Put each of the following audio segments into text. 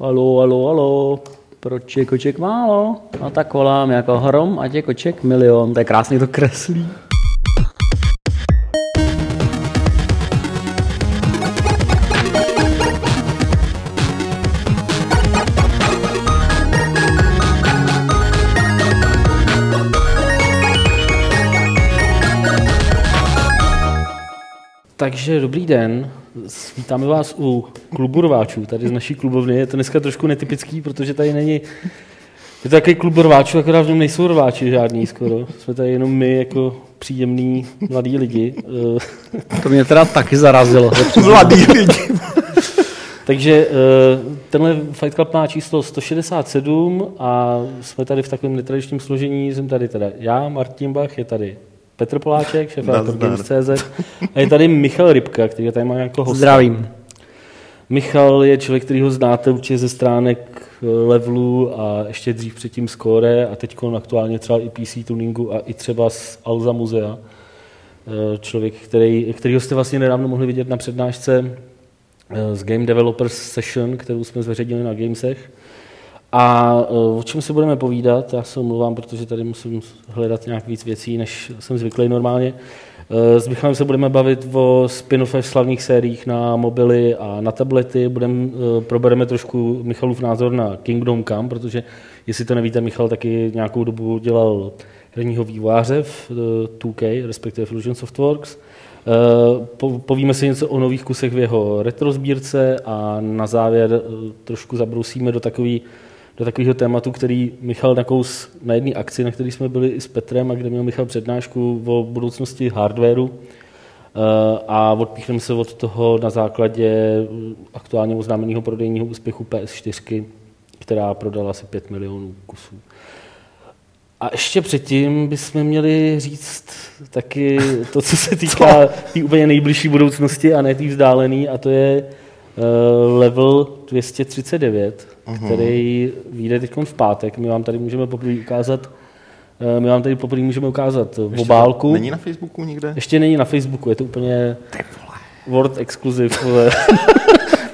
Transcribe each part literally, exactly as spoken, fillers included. Alo, alo, alo, proč je koček málo? A tak volám jako hrom, ať je koček milion. To je krásný, to kreslí. Takže dobrý den, vítáme vás u klubu rváčů, tady z naší klubovny. Je to dneska trošku netypický, protože tady není, je to takový klub rváčů, akorát v něm nejsou rváči žádný skoro. Jsme tady jenom my jako příjemný mladí lidi. To mě teda taky zarazilo. Mladí lidi. Takže tenhle Fight Club má číslo sto šedesát sedm a jsme tady v takovém netradičním složení. Jsem tady teda já, Martin Bach, je tady Petr Poláček, šéf Games tečka cé zet. A je tady Michal Rybka, který tady má jako host. Zdravím. Michal je člověk, který ho znáte určitě ze stránek Levelu a ještě dřív předtím Score a teď aktuálně třeba i P C Tuningu a i třeba z Alza Muzea. Člověk, který, kterýho jste vlastně nedávno mohli vidět na přednášce z Game Developers Session, kterou jsme zveřejnili na Gamesech. A o čem si budeme povídat, já se omluvám, protože tady musím hledat nějak víc věcí, než jsem zvyklý normálně. S Michalem se budeme bavit o spin-offech slavných sériích na mobily a na tablety. Budem, probereme trošku Michalův názor na Kingdom Come, protože jestli to nevíte, Michal taky nějakou dobu dělal herního vývojáře v dvě ká, respektive Fusion Softworks. Povíme si něco o nových kusech v jeho retrosbírce a na závěr trošku zabrousíme do takový do takového tématu, který Michal nakous na jedné akci, na který jsme byli i s Petrem a kde měl Michal přednášku o budoucnosti hardwaru a odpíchneme se od toho na základě aktuálně oznámeného prodejního úspěchu P S čtyři, která prodala asi pět milionů kusů. A ještě předtím bychom měli říct taky to, co se týká té úplně nejbližší budoucnosti a ne té vzdálené, a to je Level dvě stě třicet devět, uhum. Který vyjde teď v pátek. My vám tady můžeme poprvé ukázat, my vám tady poprvé můžeme ukázat obálku. Není na Facebooku nikde? Ještě není na Facebooku, je to úplně Word exkluziv.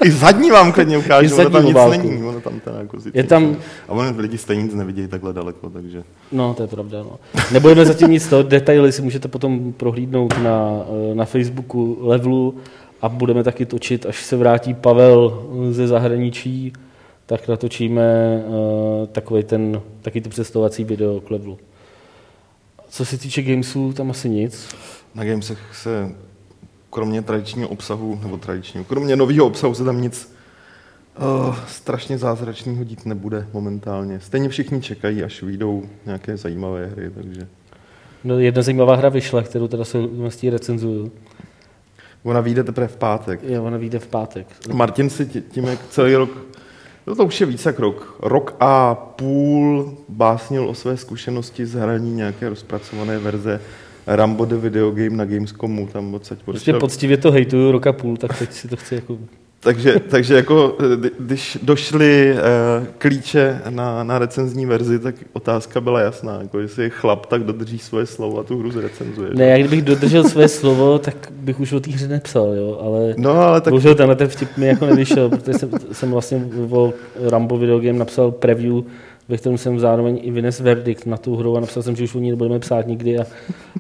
I zadní vám klidně ukážu, ono tam nic není. Ono tam ten jako je tam... A ono lidi stejně nic nevidějí takhle daleko, takže... No, to je pravda, no. Nebudeme zatím nic toho, detaily si můžete potom prohlídnout na, na Facebooku Levelu. A budeme taky točit, až se vrátí Pavel ze zahraničí, tak natočíme uh, takový ten, taky to představovací video k Levelu. Co se týče gamesů, tam asi nic. Na gamesech se kromě tradičního obsahu, nebo tradičního, kromě nového obsahu se tam nic uh, strašně zázračného dít nebude momentálně. Stejně všichni čekají, až vyjdou nějaké zajímavé hry, takže... No, jedna zajímavá hra vyšla, kterou teda se vlastně recenzuju. Ona vyjde teprve v pátek. Jo, ona vyjde v pátek. Martin si tím, jak celý rok, no to už je více jak rok, rok a půl básnil o své zkušenosti z hraní nějaké rozpracované verze Rambo the Video Game na Gamescomu. Tam odsaď prostě poctivě to hejtuju rok a půl, tak teď si to chci jako... takže, takže jako, když došly uh, klíče na, na recenzní verzi, tak otázka byla jasná. Jako, jestli je chlap, tak dodrží svoje slovo a tu hru zrecenzuje. Ne, já kdybych dodržel svoje slovo, tak bych už o té hře nepsal, jo, ale, no, ale tak... bohužel tenhle ten vtip mi jako nevyšel, protože jsem, jsem vlastně o Rambo Video Game napsal preview, ve kterém jsem zároveň i vynes verdikt na tu hru a napsal jsem, že už o ní nebudeme psát nikdy a,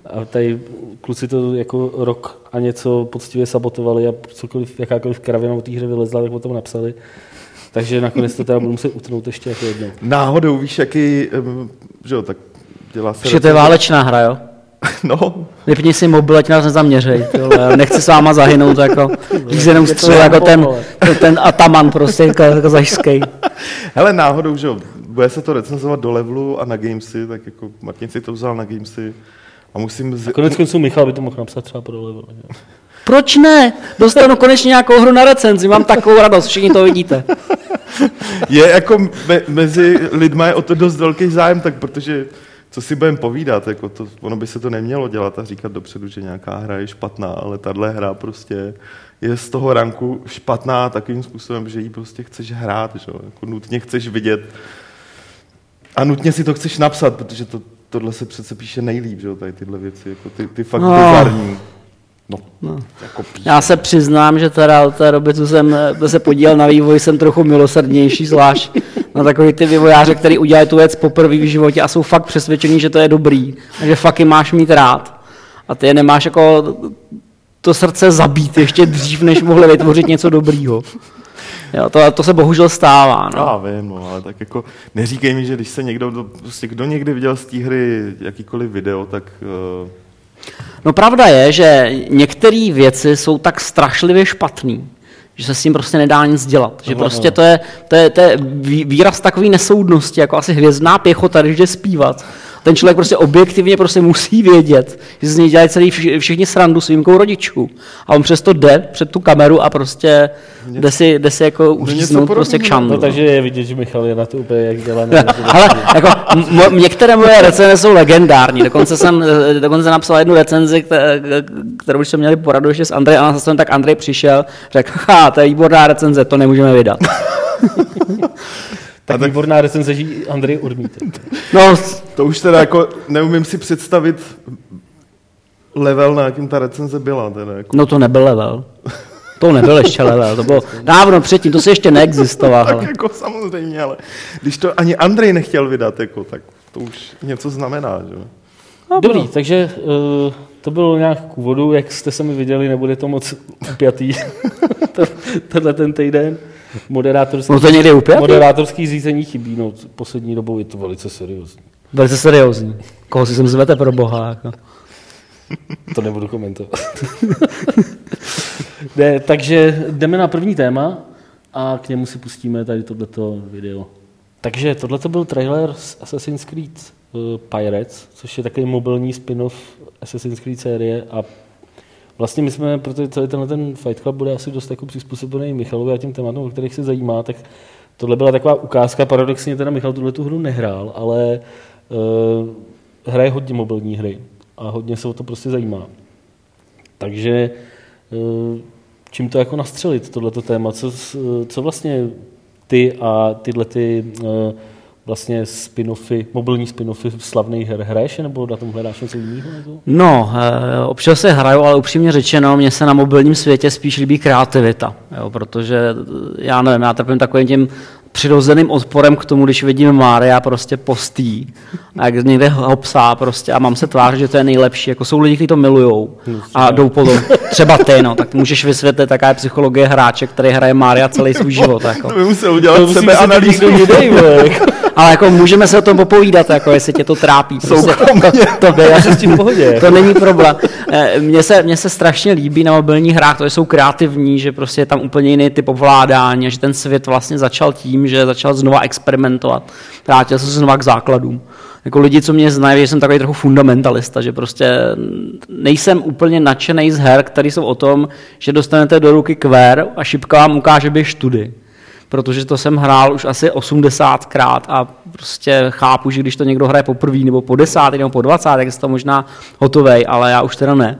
a tady kluci to jako rok a něco poctivě sabotovali a cokoliv, jakákoliv kravina o té hře vylezla, tak o tom napsali. Takže nakonec to teda budu muset utnout ještě jako jednou. Náhodou víš, jaký, že jo, tak dělá se... Že to je válečná hra, jo? No. Vypni si mobil, ať nás nezaměřej. Nechci s váma zahynout, jako, když se jenom střelil jako ten, ten ataman prostě, jako, jako zažskej. Hele, náhodou, že jo, bude se to recenzovat do Levelu a na Gamesy, tak jako Martin si to vzal na Gamesy a musím... Z... A konec konců Michal by to mohl napsat třeba pro Levelu. Proč ne? Dostanu konečně nějakou hru na recenzi, mám takovou radost, všichni to vidíte. Je jako me- mezi lidma je o to dost velký zájem, tak protože... Co si budeme povídat, jako to, ono by se to nemělo dělat a říkat dopředu, že nějaká hra je špatná, ale tahle hra prostě je z toho ranku špatná takovým způsobem, že ji prostě chceš hrát, že? Jako nutně chceš vidět a nutně si to chceš napsat, protože to, tohle se přece píše nejlíp, že? Tady tyhle věci, jako ty, ty fakt no, bizarní. No, no. Jako já se přiznám, že teda od té doby, co jsem se podílel na vývoji, jsem trochu milosrdnější, zvlášť na takový ty vývojáře, který udělají tu věc poprvé v životě a jsou fakt přesvědčení, že to je dobrý a že fakt je máš mít rád. A ty je nemáš jako to srdce zabít ještě dřív, než mohli vytvořit něco dobrýho. Jo, to, to se bohužel stává. No. Já vím, no, ale tak jako neříkej mi, že když se někdo, prostě kdo někdy viděl z té hry jakýkoliv video, tak... Uh... No pravda je, že některé věci jsou tak strašlivě špatný, že se s tím prostě nedá nic dělat. Že prostě to je, to je, to je výraz takové nesoudnosti, jako asi hvězdná pěchota, když jde zpívat. Ten člověk prostě objektivně prostě musí vědět, že z něj dělají celý vš- všichni srandu s výjimkou rodičů. A on přesto jde před tu kameru a prostě jde si, jde si jako uříznout prostě k šandu. No, takže je vidět, že Michal je na to úplně jak dělaný. Ale jako, m- některé moje recenze jsou legendární. Dokonce jsem, dokonce jsem napsal jednu recenzi, kterou už jsme měli poradu ještě s Andrej, a jsem tak Andrej přišel, řekl, ha, to je výborná recenze, to nemůžeme vydat. Tak, tak výborná recenze žijí Andrej odmítá. No, to už teda jako neumím si představit level, na jakým ta recenze byla. Teda jako. No to nebyl level. To nebyl ještě level, to bylo dávno předtím, to se ještě neexistovalo. Tak jako samozřejmě, ale když to ani Andrej nechtěl vydat, jako, tak to už něco znamená. Že? Dobrý, takže uh, to bylo nějak k úvodu, jak jste se mi viděli, nebude to moc upjatý tenhle ten týden. Moderátorský, no to někde upět, moderátorský řízení chybí, no poslední dobou je to velice seriózní. Velice seriózní. Koho si sem zvete pro boha? Jako? To nebudu komentovat. Ne, takže jdeme na první téma a k němu si pustíme tady tohleto video. Takže tohleto byl trailer z Assassin's Creed Pirates, což je takový mobilní spin-off Assassin's Creed série a vlastně my jsme, protože celý tenhle ten Fight Club bude asi dost jako přizpůsobený Michalovi a těm tématům, o kterých se zajímá, tak tohle byla taková ukázka, paradoxně teda Michal tuhle tu hru nehrál, ale uh, hraje hodně mobilní hry a hodně se o to prostě zajímá. Takže uh, čím to jako nastřelit, tohleto téma, co, co vlastně ty a tyhle ty uh, vlastně spin-offy, mobilní spin-offy slavných her hraješ, nebo na tom hledáš něco jiného? No, občas se hraju, ale upřímně řečeno, mně se na mobilním světě spíš líbí kreativita, jo, protože já nevím, já trpím takovým tím přirozeným odporem k tomu, když vidím Mária prostě postý, a jak někde hopsá prostě a mám se tvářit, že to je nejlepší, jako jsou lidi, kteří to milujou a jdou po tom. Třeba ty, no, tak můžeš vysvětlit, taká je psychologie hráče, který hraje Mária celý svůj život, jako. To by musel udělat sebeanalýzu. Ale jako můžeme se o tom popovídat, jako jestli tě to trápí. Prostě, to, to, já s tím pohodě. To není problém. Mně se, mně se strašně líbí na mobilních hrách, to, že jsou kreativní, že prostě je tam úplně jiný typ ovládání, že ten svět vlastně začal tím, že začal znova experimentovat. Vrátil jsem se znova k základům. Jako lidi, co mě znají, že jsem takový trochu fundamentalista, že prostě nejsem úplně nadšenej z her, které jsou o tom, že dostanete do ruky kvér a šipka vám ukáže běž tudy. Protože to jsem hrál už asi osmdesátkrát a prostě chápu, že když to někdo hraje po první nebo po desátý nebo po dvacátý, tak je to možná hotovej, ale já už teda ne.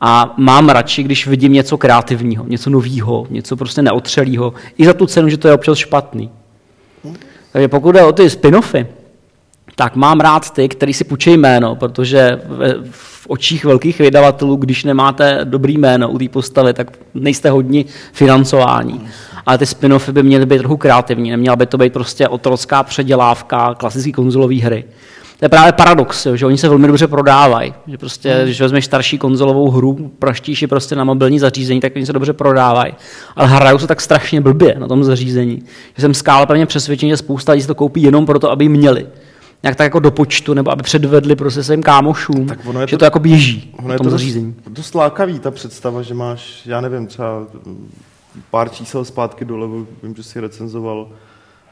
A mám radši, když vidím něco kreativního, něco novýho, něco prostě neotřelýho, i za tu cenu, že to je občas špatný. Takže pokud jde o ty spin-offy, tak mám rád ty, který si půjčejí jméno, protože v očích velkých vydavatelů, když nemáte dobrý jméno u té postavy, tak nejste hodni financování. Ale ty spin-offy by měly být trochu kreativní, neměla by to být prostě otrocká předělávka klasický konzolové hry. To je právě paradox, jo, že oni se velmi dobře prodávají. Že prostě, když vezmeš starší konzolovou hru, praštíš ji prostě na mobilní zařízení, tak oni se dobře prodávají. Ale hrajou se tak strašně blbě na tom zařízení. Že jsem skálopevně přesvědčen, že spousta lidí si to koupí jenom proto, aby ji měli. Nějak tak jako do počtu, nebo aby předvedli prostě svým kámošům, tak ono je že to, to jako běží ono na tom je to zařízení. Dost, dost lákavý ta představa, že máš, já nevím, třeba pár čísel zpátky doleva, vím, že jsi recenzoval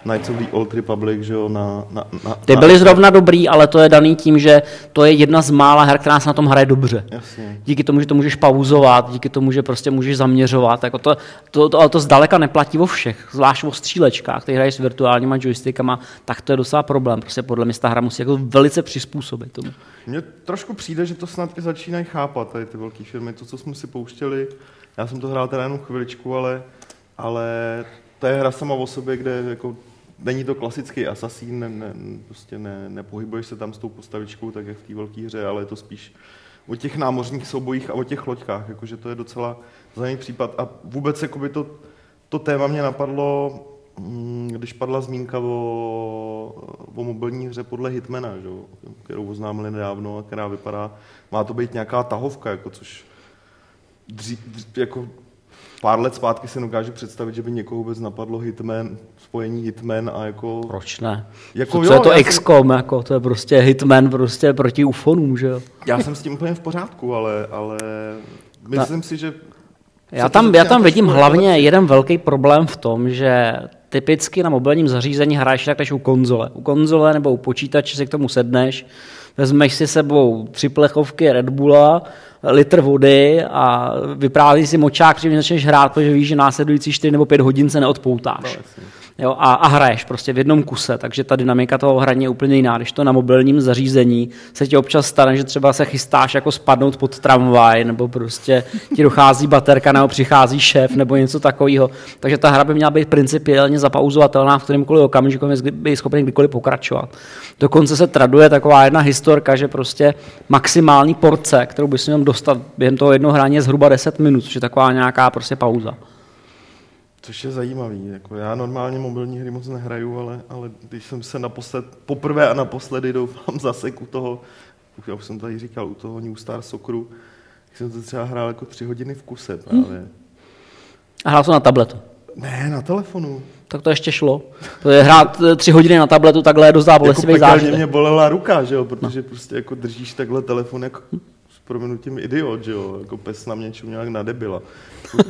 Knights of the Old Republic, že jo, na... na, na Ty byly na... zrovna dobrý, ale to je daný tím, že to je jedna z mála her, která se na tom hraje dobře. Jasně. Díky tomu, že to můžeš pauzovat, díky tomu, že prostě můžeš zaměřovat, jako to, to, to, ale to zdaleka neplatí o všech, zvlášť o střílečkách, ty hraješ s virtuálníma joystickama, tak to je docela problém, prostě podle mě ta hra musí jako velice přizpůsobit tomu. Mně trošku přijde, že to snad i začínají chápat tady ty velké firmy, to, co jsme si pouštěli, já jsem to hrál teda jenom chviličku, ale, ale to je hra sama o sobě, kde jako není to klasický asasín, ne, ne, prostě ne, nepohybuješ se tam s tou postavičkou tak jak v té velké hře, ale je to spíš o těch námořních soubojích a o těch loďkách, jakože to je docela zajímavý případ. A vůbec jakoby to, to téma mě napadlo, když padla zmínka o, o mobilní hře podle Hitmana, že? Kterou oznámili nedávno a která vypadá, má to být nějaká tahovka, jako což dří, dří, jako pár let zpátky si dokážu představit, že by někoho vůbec napadlo Hitman, spojení Hitman a jako... Proč ne? Jako, co, co jo, je to iks kom, jsem... jako, to je prostě Hitman prostě proti ufonům, že jo? Já jsem s tím úplně v pořádku, ale, ale myslím Ta... si, že... Já tam, já tam vidím hlavně jeden velký problém v tom, že typicky na mobilním zařízení hráš tak než u konzole. U konzole nebo u počítače si k tomu sedneš, vezmeš si sebou tři plechovky Red Bulla, litr vody a vyprázdníš si močák, když začneš hrát, protože víš, že následující čtyři nebo pět hodin se neodpoutáš. Jo, a, a hraješ prostě v jednom kuse, takže ta dynamika toho hraní je úplně jiná. Když to na mobilním zařízení se ti občas stane, že třeba se chystáš jako spadnout pod tramvaj, nebo prostě ti dochází baterka, nebo přichází šéf, nebo něco takového. Takže ta hra by měla být principiálně zapauzovatelná v kterémkoliv okamžiku, by je schopný kdykoliv pokračovat. Dokonce se traduje taková jedna historka, že prostě maximální porce, kterou bys měl dostat během toho jednoho hraní, je zhruba deset minut, což je taková nějaká prostě pauza. Což je zajímavý. Jako já normálně mobilní hry moc nehraju, ale, ale když jsem se naposled, poprvé a naposledy doufám zasek u toho, já už jsem tady říkal, u toho New Star Socceru, tak jsem to třeba hrál jako tři hodiny v kuse právě. Hmm. A hrál to na tabletu? Ne, na telefonu. Tak to ještě šlo. To je hrát tři hodiny na tabletu, takhle je dost zábolestivý zážitek. Jako pekelně mě bolela ruka, že jo, protože no. prostě jako držíš takhle telefon jako... Hmm. prominutím idiot, že jo, jako pes na mě čuměl jak na debila,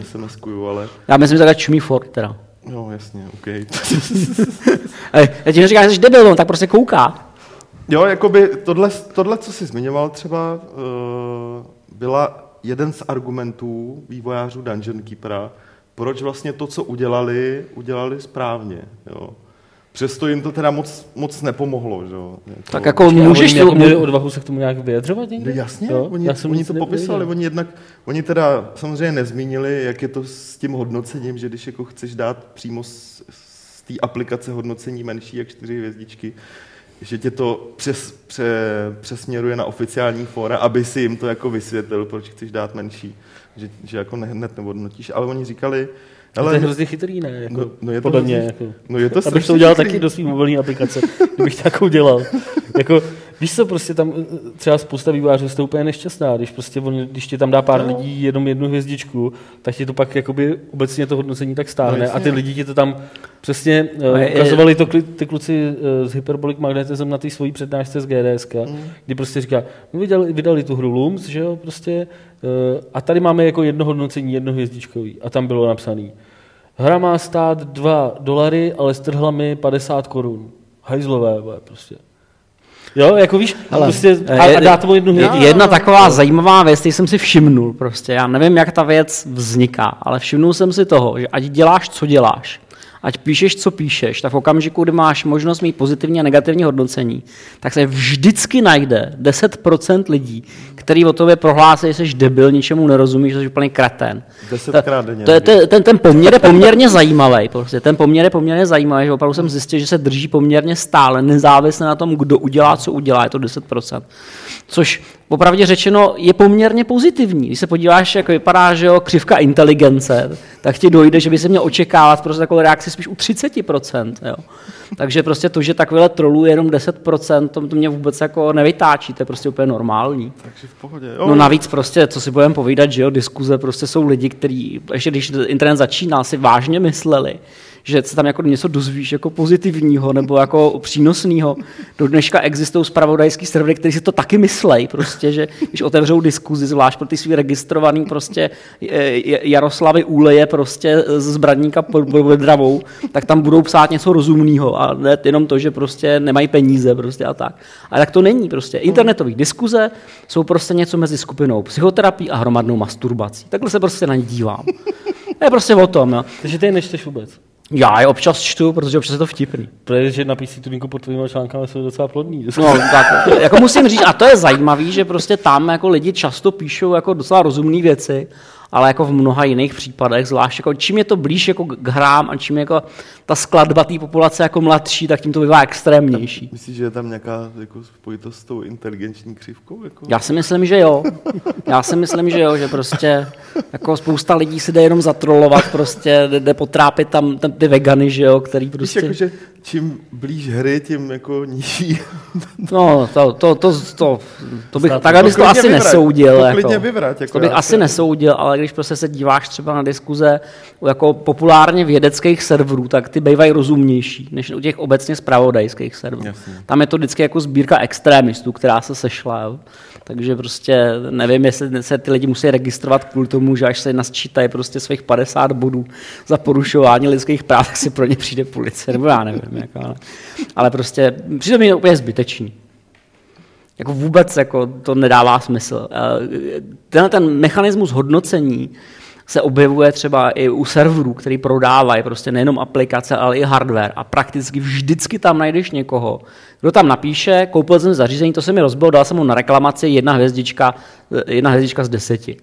SMSkuju, ale... Já myslím, že takhle čumí Ford, teda. Jo, jasně, okej. Okay. Já ti neříkám, že jsi debil, on tak prostě kouká. Jo, jakoby tohle, tohle co jsi zmiňoval třeba, byla jeden z argumentů vývojářů Dungeon Keepera, proč vlastně to, co udělali, udělali správně, jo. Přesto jim to teda moc, moc nepomohlo, že jo. Jako, tak jako můžeš... Oni měli odvahu se k tomu nějak vyjadřovat někdy? Jasně, jo? oni, oni to popisali, oni jednak, oni teda samozřejmě nezmínili, jak je to s tím hodnocením, že když jako chceš dát přímo z, z té aplikace hodnocení menší jak čtyři hvězdičky, že tě to přes, pře, přesměruje na oficiální fóra, aby si jim to jako vysvětlil, proč chceš dát menší, že, že jako hned nehodnotíš, ale oni říkali, ale to je hrozně chytrý, ne? Jako, no, no je to mě, jako. No je to abych to udělal chytrý. Taky do svý mobilní aplikace, kdybych tak udělal. Jako, víš co, prostě tam třeba spousta vývojářů je úplně nešťastná, když prostě on, když ti tam dá pár no. lidí jenom jednu hvězdičku, tak ti to pak jakoby obecně to hodnocení tak stáhne no, a ty lidi ti to tam přesně no, je, ukazovali to ty kluci z Hyperbolic Magnetism na té svojí přednášce z G D S, mm. kdy prostě říká, no vydali, vydali tu hru Lums, že jo, prostě a tady máme jako jedno hodnocení, jedno hvězdičkový a tam bylo napsané. Hra má stát dva dolary, ale strhla mi padesát korun. Hajzlové, prostě. Jo, jako víš, Hele, prostě a dá tomu jednu hvězdu. Jedna taková no. zajímavá věc, který jsem si všimnul prostě. Já nevím, jak ta věc vzniká, ale všimnul jsem si toho, že ať děláš, co děláš, ať píšeš, co píšeš, tak v okamžiku, kdy máš možnost mít pozitivní a negativní hodnocení, tak se vždycky najde deset procent lidí, který o tobě prohlásí, že jsi debil, ničemu nerozumíš, že jsi úplně kretén. desetkrát denně. To je, to je, ten, ten poměr je poměrně zajímavý. Prostě. Ten poměr je poměrně zajímavý, že opravdu jsem zjistil, že se drží poměrně stále, nezávisle na tom, kdo udělá, co udělá, je to deset procent. Což opravdu řečeno je poměrně pozitivní. Když se podíváš, jak vypadá, že jo, křivka inteligence, tak ti dojde, že by se měl očekávat prostě takovou reakci spíš u třicet procent. Jo. Takže prostě to, že takovýhle trolů je jenom deset procent, to, to mě vůbec jako nevytáčí, to je prostě úplně normální. Takže v pohodě. Oh. No navíc prostě, co si budeme povídat, že jo, diskuze prostě jsou lidi, kteří, ještě když internet začínal, si vážně mysleli, že se tam jako něco dozvíš jako pozitivního nebo jako přínosného. Do dneška existují zpravodajský servery, kteří si to taky myslejí, prostě, že když otevřou diskuzi, zvlášť pro ty svý registrovaný prostě Jaroslavy Úleje prostě z Bradníka pod Vedravou, tak tam budou psát něco rozumného a ne jenom to, že prostě nemají peníze prostě a tak. A tak to není prostě. Internetové diskuze jsou prostě něco mezi skupinou psychoterapii a hromadnou masturbací. Takhle se prostě na ně dívám. To je prostě o tom. Jo. Takže ty nečteš vůbec? Já je občas čtu, protože občas je to vtipný. Protože na P C Tuningu pod tvýma článkama jsou docela plodný. No, tak, jako musím říct, a to je zajímavý, že prostě tam jako lidi často píšou jako docela rozumné věci, ale jako v mnoha jiných případech, zvlášť jako čím je to blíž jako k hrám a čím jako ta skladba té populace jako mladší, tak tím to bývá extrémnější. Myslíš, že je tam nějaká jako spojitost s tou inteligenční křivkou? Jako? Já si myslím, že jo. Já si myslím, že jo, že prostě jako spousta lidí si jde jenom zatrolovat, prostě jde potrápit tam, tam ty vegany, že jo, který prostě... Víš, jako, že čím blíž hry, tím jako nižší. No, to, to, to, to, to bych, takhle bys to asi vyvrať, nesoudil. To klidně jako. vyvrať. Jako to bych asi nesoudil, ale když prostě se díváš třeba na diskuze jako populárně vědeckých serverů, tak ty bývají rozumnější, než u těch obecně zpravodajských serverů. Jasně. Tam je to vždycky jako sbírka extrémistů, která se sešla. Jo. Takže prostě nevím, jestli se ty lidi musí registrovat kvůli tomu, že až se nasčítají prostě svých padesát bodů za porušování lidských práv, tak si pro ně přijde policie, nebo já nevím. Jako, ale, ale prostě přijde mi úplně zbytečný. Jako vůbec jako, to nedává smysl. Tenhle ten mechanismus hodnocení se objevuje třeba i u serverů, který prodávají prostě nejenom aplikace, ale i hardware. A prakticky vždycky tam najdeš někoho, kdo tam napíše, koupil jsem zařízení, to se mi rozbilo, dal jsem mu na reklamaci jedna hvězdička, jedna hvězdička z deseti.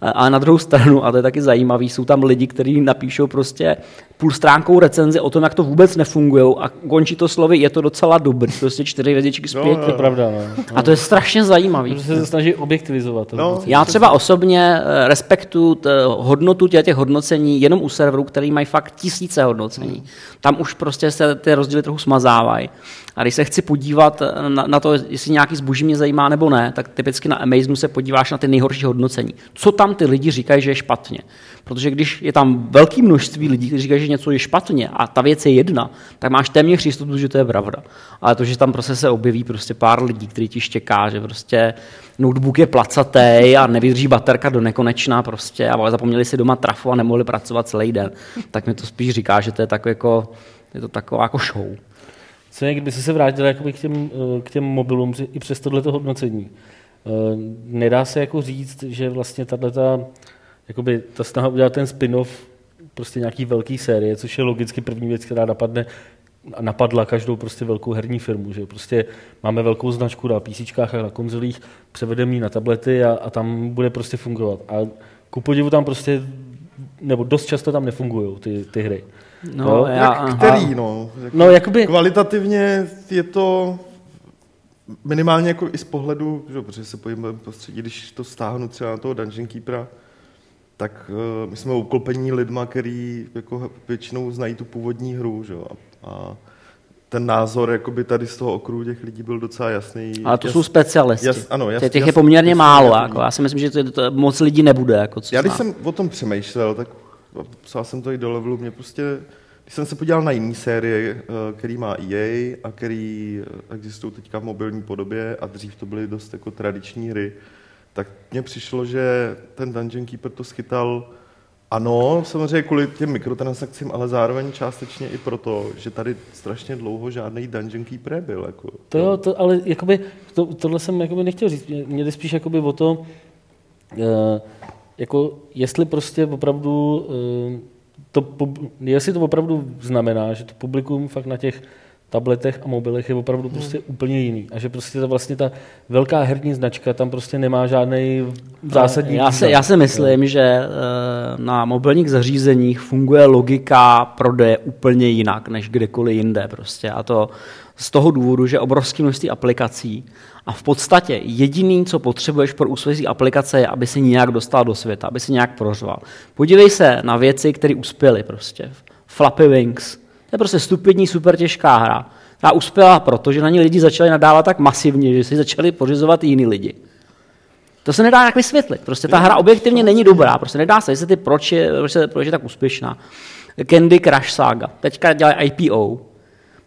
A na druhou stranu, a to je taky zajímavý, jsou tam lidi, kteří napíšou prostě půlstránkou recenzi o tom, jak to vůbec nefunguje a končí to slovy, je to docela dobrý, prostě čtyři hvězdičky z pěti. No, to pravda, no. A to je strašně zajímavý. Protože se snaží objektivizovat. To no. Já třeba osobně respektuju hodnotu těch hodnocení jenom u serverů, který mají fakt tisíce hodnocení. Hmm. Tam už prostě se ty rozdíly trochu smazávají. A když se chci podívat na, na to, jestli nějaký zboží mě zajímá nebo ne, tak typicky na Amazonu se podíváš na ty nejhorší hodnocení. Co tam ty lidi říkají, že je špatně? Protože když je tam velké množství lidí, kteří říkají, že něco je špatně a ta věc je jedna, tak máš téměř jistotu, že to je pravda. Ale to, že tam prostě se objeví prostě pár lidí, kteří ti štěká, že prostě notebook je placatý a nevydrží baterka do nekonečna prostě a zapomněli si doma trafu a nemohli pracovat celý den, tak mi to spíš říká, že to je tak jako, je to taková jako show. Co je, kdyby jsi se vrátil jakoby k těm, k těm mobilům i přes tohleto hodnocení? Nedá se jako říct, že vlastně tato, jakoby, ta snaha udělat ten spin-off prostě nějaký velký série, což je logicky první věc, která napadne, napadla každou prostě velkou herní firmu. Že? Prostě máme velkou značku na PCčkách a na konzolích, převedeme ji na tablety a, a tam bude prostě fungovat. A ku podivu tam prostě, nebo dost často tam nefungují ty, ty hry. No, no, já, který, no, jako no jakoby... Kvalitativně je to minimálně jako i z pohledu, že, protože se pojím prostředí, když to stáhnu třeba na toho Dungeon Keepera, tak uh, my jsme obklopení lidma, který jako většinou znají tu původní hru, že, a, a ten názor jakoby tady z toho okruhu těch lidí byl docela jasný. Ale to jas, jsou specialisti. Jas, ano, jas, těch jas, je poměrně jas, málo. Jako, já si myslím, že to, to moc lidí nebude. Jako, co já když jsem o tom přemýšlel, tak psal jsem to i do Levelu, mě prostě, když jsem se podíval na jiný série, který má E A a který existují teďka v mobilní podobě a dřív to byly dost jako tradiční hry, tak mně přišlo, že ten Dungeon Keeper to schytal, ano, samozřejmě kvůli těm mikrotransakcím, ale zároveň částečně i proto, že tady strašně dlouho žádný Dungeon Keeper nebyl. Jako, to jo, to, ale jakoby, to, tohle jsem jakoby nechtěl říct, mě jde spíš jakoby o to, uh, jako jestli prostě opravdu to, jestli to opravdu znamená, že to publikum fakt na těch tabletech a mobilech je opravdu prostě hmm. úplně jiný a že prostě ta vlastně ta velká herní značka tam prostě nemá žádnej zásadní... Já se, já se myslím, že na mobilních zařízeních funguje logika prodeje úplně jinak než kdekoliv jinde prostě a to z toho důvodu, že obrovské množství aplikací a v podstatě jediný, co potřebuješ pro úspěch aplikace, je, aby se nějak dostal do světa, aby se nějak prořval. Podívej se na věci, které uspěly prostě. Flappy Wings. To je prostě stupidní, super těžká hra. Ta uspěla proto, že na ní lidi začali nadávat tak masivně, že si začali pořizovat i jiný lidi. To se nedá jak vysvětlit. Prostě ta hra objektivně není dobrá. Prostě nedá se vysvětlit, proč je, proč je tak úspěšná. Candy Crush Saga. Teďka dělají I P O.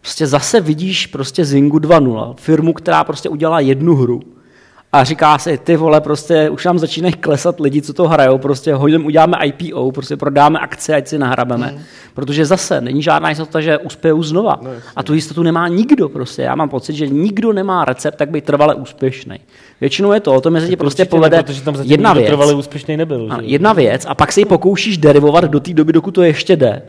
Prostě zase vidíš prostě Zyngu dva nula, firmu, která prostě udělala jednu hru a říká si, ty vole, prostě už nám začínají klesat lidi, co to hrajou, prostě hodem uděláme I P O, prostě prodáme akcie, ať si nahrabeme, mm. protože zase není žádná jistota, že uspějou znova no, a tu jistotu nemá nikdo prostě, já mám pocit, že nikdo nemá recept, tak být trvale úspěšný. Většinou je to o tom, že ti prostě povede ne, tam jedna věc, nebyl, ano, jedna věc a pak se ji pokoušíš derivovat do té doby, dokud to ještě jde.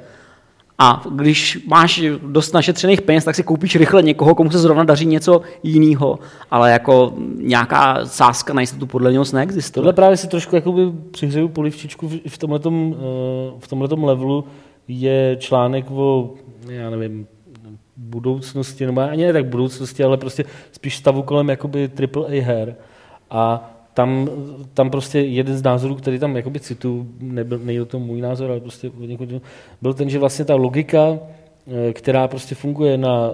A když máš dost našetřených peněz, tak si koupíš rychle někoho, komu se zrovna daří něco jiného, ale jako nějaká sázka na jistotu podle něho neexistuje. Tohle právě si trošku jakoby přihřeju polivčičku v tomhletom, v tomhletom levelu je článek o, já nevím, budoucnosti, nebo ani ne tak budoucnosti, ale prostě spíš stavu kolem jakoby triple A her. A Tam, tam prostě jeden z názorů, který tam jakoby citu, nebyl, nejde to můj názor, ale prostě byl ten, že vlastně ta logika, která prostě funguje na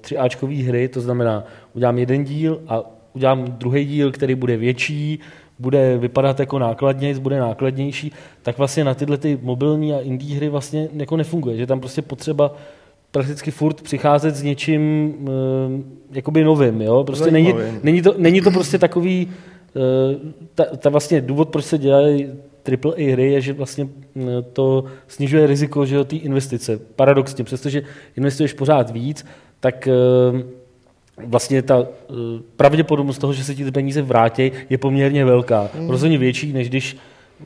tři áčkové hry, to znamená, udělám jeden díl a udělám druhý díl, který bude větší, bude vypadat jako nákladnější, bude nákladnější, tak vlastně na tyhle ty mobilní a indie hry vlastně jako nefunguje, že tam prostě potřeba prakticky furt přicházet s něčím jakoby novým, jo, prostě není, není, to, není to prostě takový. Ta, ta vlastně důvod, proč se dělají triple A hry, je, že vlastně to snižuje riziko té investice. Paradoxně, přestože investuješ pořád víc, tak vlastně ta pravděpodobnost toho, že se ti ty peníze vrátí, je poměrně velká. Mm. Rozhodně větší, než když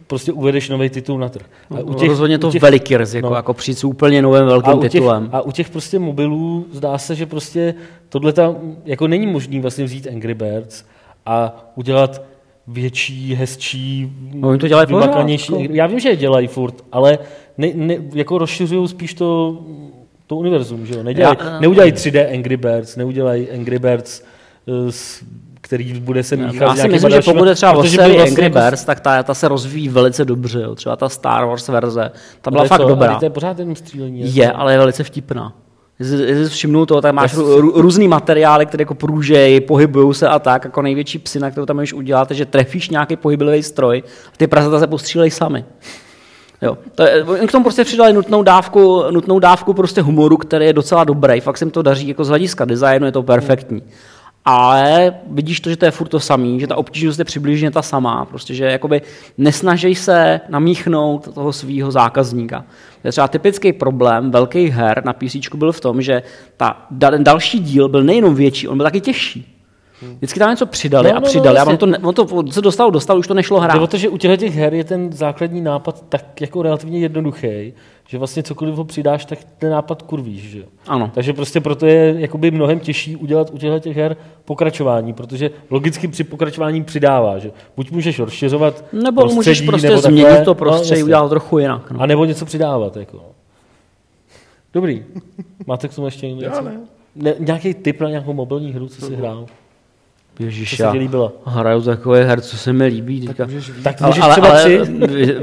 prostě uvedeš nový titul na trh. A u těch, rozhodně to u těch, veliký riziko, no, jako přijít s úplně novým velkým a těch, titulem. A u těch prostě mobilů zdá se, že prostě tohleta, jako není možný vlastně vzít Angry Birds a udělat větší, hezčí, no, to vymakanější. Pořád, já vím, že je dělají furt, ale ne, ne, jako rozšiřují spíš to, to univerzum. Že jo? Nedělají, já, neudělají tři D Angry Birds, neudělají Angry Birds, který bude se míchat. Já si myslím, že pokud je třeba o sérii Angry Birds, tak ta, ta se rozvíjí velice dobře. Jo? Třeba ta Star Wars verze, ta byla fakt co? Dobrá. To je pořád jenom střílení. Je, je ale je velice vtipná. Jestli všimnu toho, tak máš rů, různý materiály, které jako průžejí, pohybují se a tak, jako největší psina, kterou tam už uděláte, že trefíš nějaký pohyblivý stroj a ty prasata se postřílejí sami. Jo. To je, k tomu prostě přidali nutnou dávku, nutnou dávku prostě humoru, který je docela dobrý. Fakt se jim to daří, jako z hlediska designu je to perfektní. Ale vidíš to, že to je furt to samý, že ta obtížnost je přibližně ta samá, prostě, že jakoby nesnažej se namíchnout toho svýho zákazníka. Třeba typický problém velkých her na P C byl v tom, že ta, ten další díl byl nejenom větší, on byl taky těžší. Vždycky tam něco přidali no, no, a přidali no, vlastně. A on to, on to se dostal, dostal, už to nešlo hrát. Protože u těchto těch her je ten základní nápad tak jako relativně jednoduchý, že vlastně cokoliv ho přidáš, tak ten nápad kurvíš, že jo? Ano. Takže prostě proto je jakoby mnohem těžší udělat u těchto těch her pokračování, protože logicky při pokračování přidává, že buď můžeš rozšiřovat nebo prostředí, můžeš prostě nebo změnit takové, to prostředí, no, udělat trochu jinak. No. A nebo něco přidávat, jako. Dobrý. Máte k tomu ještě něco? Ne. Ne, nějaký tip na nějakou mobilní hru, co jsi hrál? Ježiš, já hraju takové her, co se mi líbí. Tak můžeš, tak můžeš ale, třeba ale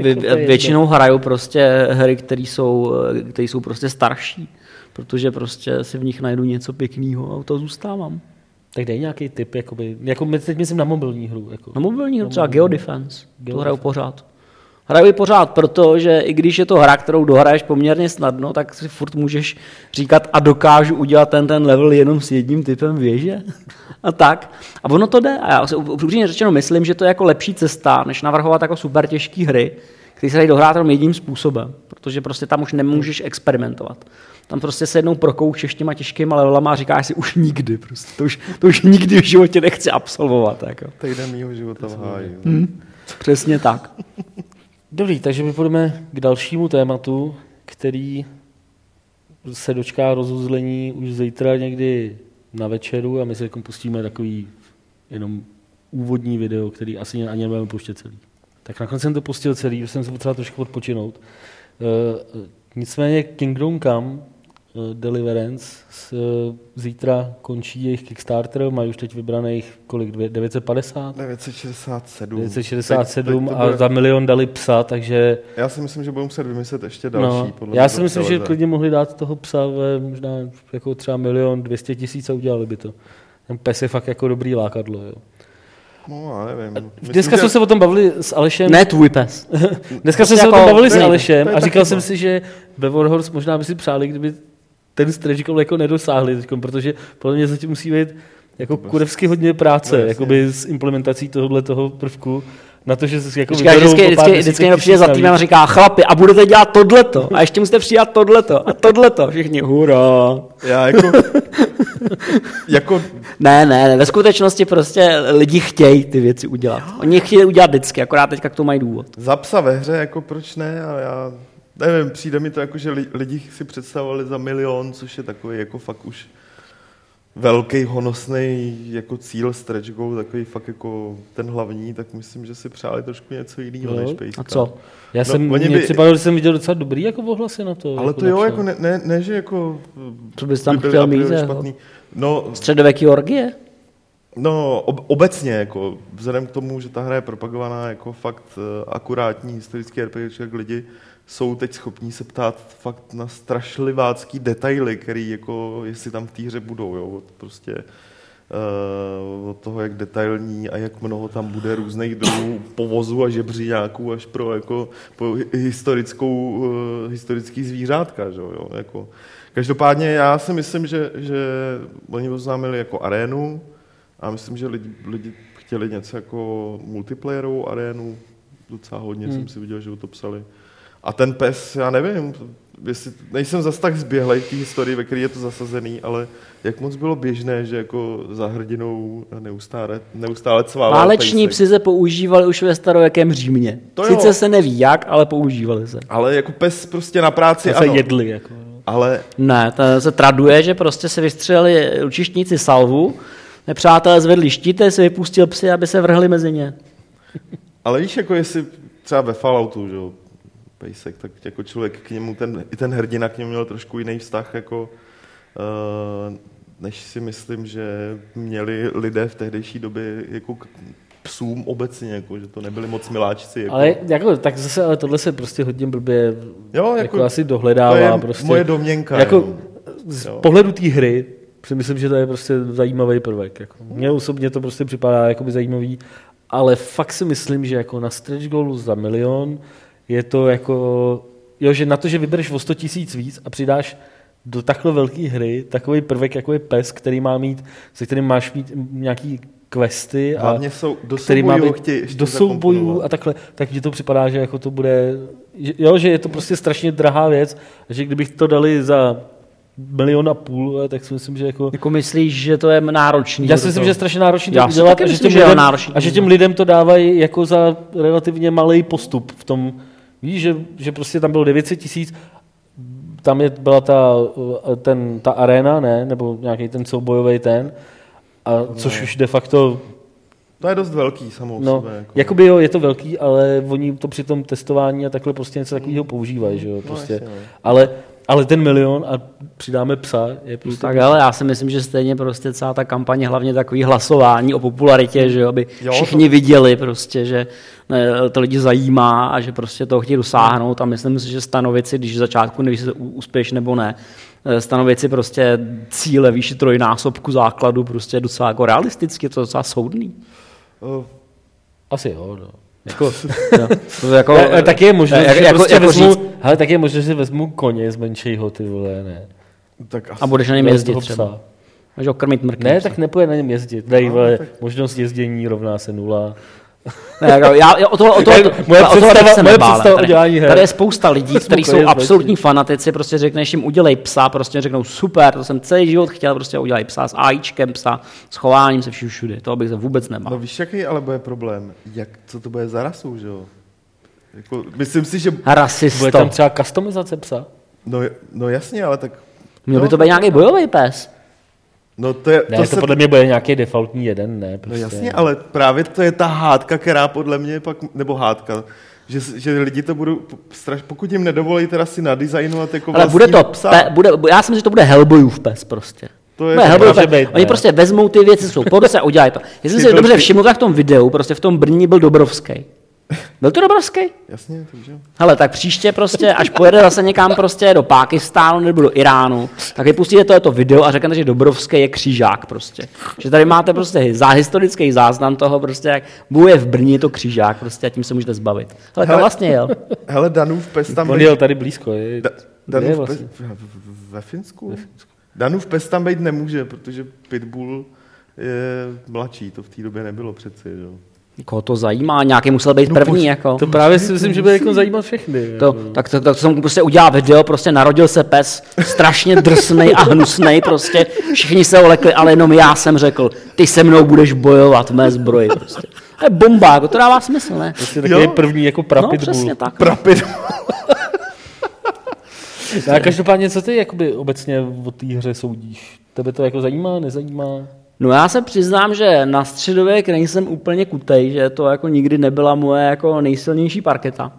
vě, většinou hraju prostě hry, které jsou, které jsou prostě starší, protože prostě si v nich najdu něco pěkného a u toho zůstávám. Tak dej nějaký tip, jakoby, jako teď myslím na mobilní hru. Jako. Na mobilní hru třeba Geodefense, Geodefense. To hraju pořád. Hraju pořád, protože i když je to hra, kterou dohraješ poměrně snadno, tak si furt můžeš říkat a dokážu udělat ten, ten level jenom s jedním typem věže a tak. A ono to jde. A já se upřímně řečeno myslím, že to je jako lepší cesta, než navrhovat jako super těžké hry, které se dají dohrát jenom jedním způsobem, protože prostě tam už nemůžeš experimentovat. Tam prostě se jednou prokoušeš těma těžkýma levelama a říkáš si už nikdy. Prostě. To, už, to už nikdy v životě nechci absolvovat. Jako. Tak jde mýho života v háji. Hmm, přesně tak. Dobrý, takže my půjdeme k dalšímu tématu, který se dočká rozuzlení už zítra někdy na večeru a my se pustíme takový jenom úvodní video, který asi ani nebudeme pouštět celý. Tak nakonec jsem to pustil celý, protože jsem se potřeboval trošku odpočinout. Uh, nicméně Kingdom Come uh, Deliverance s, uh, zítra končí jejich Kickstarter, mají už teď vybraných kolik? devět set padesát? devět set šedesát sedm. devět set šedesát sedm teď, teď bude... a za milion dali psa, takže... Já si myslím, že budou muset vymyslet ještě další. No, podle já si myslím, že klidně mohli dát toho psa ve možná jako třeba milion dvěstě tisíc a udělali by to. Ten pes je fakt jako dobrý lákadlo, jo. No, nevím. Dneska jsme že... se o tom bavili s Alešem. Ne tvůj pes. Dneska jsme se o tom bavili s Alešem a říkal jsem si, že ve Warhorse možná by si přáli, kdyby ten stretch goal jako nedosáhli teďkom, protože podle mě zatím musí být jako kurevsky hodně práce jakoby s implementací tohohle toho prvku. Na to, že se jako Říká, vždycky, vždycky, vždycky někdo přijde za týmem a říká, chlapi, a budete dělat tohleto, a ještě musíte přidat tohleto, a tohleto, všichni, hurá. Já jako... jako... Ne, ne, ne, ve skutečnosti prostě lidi chtějí ty věci udělat. Jo. Oni chtějí udělat vždycky, akorát teďka k tomu mají důvod. Za psa ve hře, jako proč ne, ale já... nevím, přijde mi to jako, že lidi si představovali za milion, což je takový jako fakt už velký honosný jako cíl stretch goal, takový fakt jako ten hlavní, tak myslím, že si přáli trošku něco jiného, no, než pejska. A co? Já no, jsem mě připadal, by... že jsem viděl docela dobrý jako ohlasy na to. Ale jako to jo, jako ne, ne, ne, že jako... Co bys tam chtěl mít? No, středověký orgie? No, ob- obecně, jako, vzhledem k tomu, že ta hra je propagovaná jako fakt akurátní historický RPGčka, jak lidi jsou teď schopní se ptát fakt na strašlivácký detaily, který jako, jestli tam v té hře budou, jo, od prostě uh, od toho, jak detailní a jak mnoho tam bude různých druhů povozů a žebříňáků až pro jako po historickou, uh, historický zvířátka, že jo, jako. Každopádně já si myslím, že, že oni oznámili jako arénu a myslím, že lidi, lidi chtěli něco jako multiplayerovou arénu, docela hodně hmm. jsem si viděl, že o to psali. A ten pes, já nevím, jestli, nejsem zas tak zběhlej v té historii, ve které je to zasazený, ale jak moc bylo běžné, že jako za hrdinou neustále, neustále cvával. Váleční psi se používali už ve starověkém Římě. To sice jo. Se neví jak, ale používali se. Ale jako pes prostě na práci, to ano. Se jedli, jako. Ale... Ne, to se traduje, že prostě se vystřelili lučištníci salvu, nepřátelé zvedli štíty, se vypustil psy, aby se vrhli mezi ně. Ale víš, jako jestli třeba ve Falloutu, že jo, pejsek, tak jako člověk k němu, ten, i ten hrdina k němu měl trošku jiný vztah, jako, uh, než si myslím, že měli lidé v tehdejší době jako k psům obecně, jako, že to nebyli moc miláčci. Jako. Ale, jako, tak zase, ale tohle se prostě hodně blbě jo, jako, jako asi dohledává. To je prostě, moje domněnka. Jako, jenom. Z jo. pohledu té hry si myslím, že to je prostě zajímavý prvek. Jako. Mně osobně to prostě připadá jakoby zajímavý, ale fakt si myslím, že jako na stretch goalu za milion je to jako, jo, že na to, že vybereš o sto tisíc víc a přidáš do takhle velké hry takový prvek, jako je pes, který má mít, se kterým máš mít nějaký questy a jsou, do který má být do soubojů a takhle, tak mi to připadá, že jako to bude, že, jo, že je to prostě strašně drahá věc, že kdybych to dali za milion a půl, tak si myslím, že jako... Jako myslíš, že to je náročný? Já si myslím, že je strašně náročný to udělat a, myslím, že lidem, náročný. A že těm lidem to dávají jako za relativně malý postup v tom. Víš, že, že prostě tam bylo devět set tisíc, tam je, byla ta, ten, ta arena, ne? Nebo nějaký ten soubojový ten, a což ne. Už de facto... To je dost velký samou no, sebe. Jako. Jakoby jo, je to velký, ale oni to při tom testování a takhle prostě něco takového používají, že jo, prostě. No, ale, ale ten milion a přidáme psa je prostě... Tak ale já si myslím, že stejně prostě celá ta kampaně, hlavně takový hlasování o popularitě, že jo, aby jo, všichni to... viděli prostě, že to lidi zajímá a že prostě toho chtějí dosáhnout a myslím si, že stanovit si, když v začátku nevíš, jestli uspěš nebo ne, stanovit si prostě cíle výši trojnásobku základu prostě docela jako realisticky, to je docela soudný. Asi jo, no. Jako, no. To jako, a, tak je možné, že jako, prostě jako vezmu, říct, hele, tak je možné, že vezmu koně z menšího, ty vole, ne. Tak asi, a budeš na něm jezdit třeba. Můžeš okrmit mrkně. Ne, psa. Tak nepůjde na něm jezdit. Dej, no, vole, tak... možnost jezdění rovná se nula. Ne, já, o toho, o toho, moje představa, se moje představa udělání her. Tady je spousta lidí, kteří jsou absolutní fanatici, prostě řekneš jim udělej psa, prostě řeknou super, to jsem celý život chtěl, prostě udělej psa s AIčkem psa, s chováním se všude všude, to bych se vůbec nemal. No víš, jaký ale bude problém, jak, co to bude za rasu, že jo? Jako, myslím si, že... Rasisto. Bude tam třeba customizace psa? No, no jasně, ale tak... Měl no, by to být nějaký bojový pes. No to je, ne, to, to se... podle mě bude nějaký defaultní jeden, ne? Prostě. No jasně, ale právě to je ta hádka, která podle mě pak, nebo hádka, že, že lidi to budou, straš, pokud jim nedovolí teda si nadizajnovat jako ale vlastní bude to psa. Pe, bude, já si myslím, že to bude Hellboyův pes prostě. To je Hellboyův pes. Být, oni prostě vezmou ty věci, jsou po ruce a udělají to. Jestli si dobře všiml, tak v tom videu, prostě v tom Brně byl Dobrovský. Byl to Dobrovský? Jasně, takže. Hele, tak příště prostě, až pojede zase někam prostě do Pákistánu nebo do Iránu, tak vypustíte tohleto video a řeknete, že Dobrovský je křižák prostě. Že tady máte prostě historický záznam toho prostě, jak bůje v Brně to křižák prostě a tím se můžete zbavit. Hele, tam vlastně jel. Hele, Danův pes tam byl. On jel tady blízko. Je, da, Danův je vlastně? Pes ve Finsku? Ve Finsku. Danův pes tam být nemůže, protože Pitbull je mladší, to v té době nebylo přeci, jo. Koho to zajímá, nějaký musel být no, první. Poš- jako. To právě si myslím, že bude jako zajímat všechny. To, jako. Tak, tak, tak to jsem prostě udělal video, prostě narodil se pes, strašně drsnej a hnusnej prostě, všichni se olekli, ale jenom já jsem řekl, ty se mnou budeš bojovat v mé zbroji. Prostě. To je bomba, jako to dává smysl, ne? Prostě takový jo? První jako prapitbull. No, přesně tak. Prapitbull. No a každopádně, co ty jakoby obecně o té hře soudíš? Tebe to jako zajímá, nezajímá? No já se přiznám, že na středověk nejsem úplně kutej, že to jako nikdy nebyla moje jako nejsilnější parketa.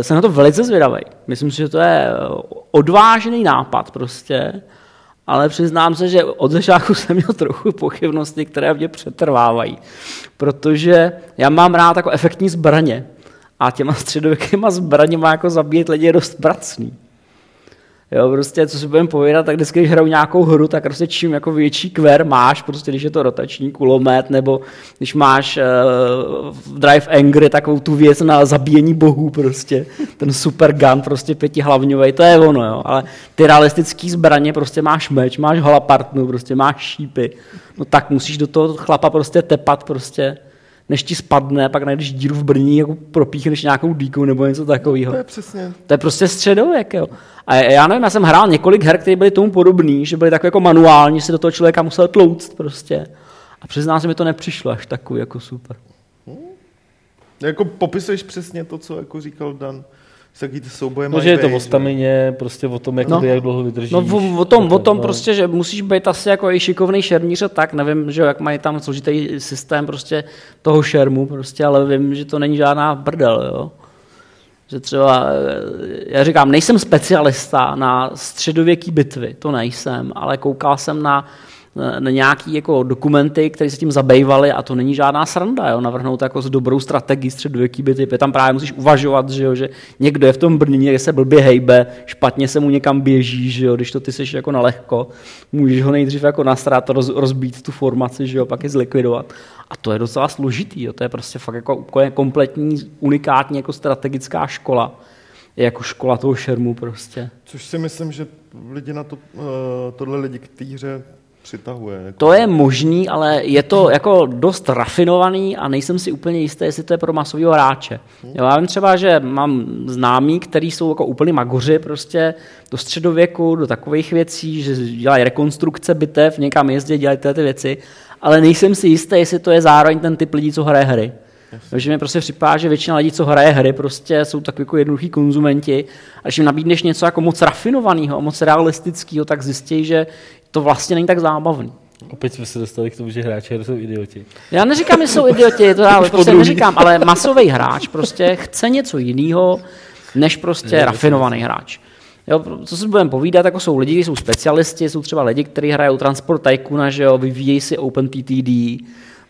Jsem na to velice zvědavý. Myslím si, že to je odvážný nápad prostě, ale přiznám se, že od začátku jsem měl trochu pochybnosti, které mě přetrvávají, protože já mám rád jako efektní zbraně a těma středověkýma zbraněma jako zabít lidi je dost pracný. Jo, prostě, co si budeme povídat, tak vždycky, když hraju nějakou hru, tak prostě čím jako větší kver máš, prostě když je to rotační kulomet, nebo když máš uh, v Drive Angry takovou tu věc na zabíjení bohů prostě, ten super gun prostě pětihlavňovej, to je ono, jo, ale ty realistický zbraně, prostě máš meč, máš halapartnu, prostě máš šípy, no tak musíš do toho chlapa prostě tepat prostě, než ti spadne, pak najdeš díru v brní, jako propíchneš nějakou dýkou nebo něco takového. To je přesně. To je prostě středověk, jo. A já nevím, já jsem hrál několik her, které byly tomu podobný, že byly takové jako manuální, že si do toho člověka musel tlouct prostě. A přiznám se, mi to nepřišlo až takový jako super. Hmm. Jako popisuješ přesně to, co jako říkal Dan. Taký ty souboje no, mají že je to bej, o stamině, prostě o tom, jak, no, ty, jak dlouho vydržíš. No v, o tom, o tom no. Prostě, že musíš být asi jako i šikovnej šermíř a tak, nevím, že jak mají tam složitý systém prostě toho šermu, prostě, ale vím, že to není žádná brdel, jo. Že třeba, já říkám, nejsem specialista na středověký bitvy, to nejsem, ale koukal jsem na, na nějaký jako dokumenty, které se tím zabejvaly a to není žádná sranda, jo, navrhnout jako s dobrou strategii středověký bitvy. Tam právě musíš uvažovat, že, jo, že někdo je v tom brnění, kde se blbě hejbe, špatně se mu někam běží, že jo, když to ty seš jako na lehko, můžeš ho nejdřív jako nasrát, roz, rozbít tu formaci, že jo, pak je zlikvidovat. A to je docela složitý, jo, to je prostě fakt jako kompletní, unikátní jako strategická škola. Jako škola toho šermu prostě. Což si myslím, že lidi na to, tohle lidi k té hře přitahuje. Jako. To je možný, ale je to jako dost rafinovaný a nejsem si úplně jistý, jestli to je pro masovýho hráče. Jo, já vím třeba, že mám známí, kteří jsou jako úplně magoři prostě do středověku, do takových věcí, že dělají rekonstrukce bitev, někam jezdí, dělají tyhle ty věci, ale nejsem si jistý, jestli to je zároveň ten typ lidí, co hraje hry. Takže mi prostě připadá, že většina lidí, co hraje hry, prostě jsou takový jako jednoduchý konzumenti a když jim nabídneš něco jako moc rafinovaného, moc realistického, tak zjistí, že to vlastně není tak zábavný. Opět jsme se dostali k tomu, že hráči jsou idioti. Já neříkám, že jsou idioti, to já prostě neříkám, ale masový hráč prostě chce něco jiného, než prostě ne, rafinovaný ne, hráč. Jo, co si budeme povídat, jako jsou lidi, kteří jsou specialisti, jsou třeba lidi, kteří hrajou Transport Tycoona, že jo, vyvíjí si OpenTTD,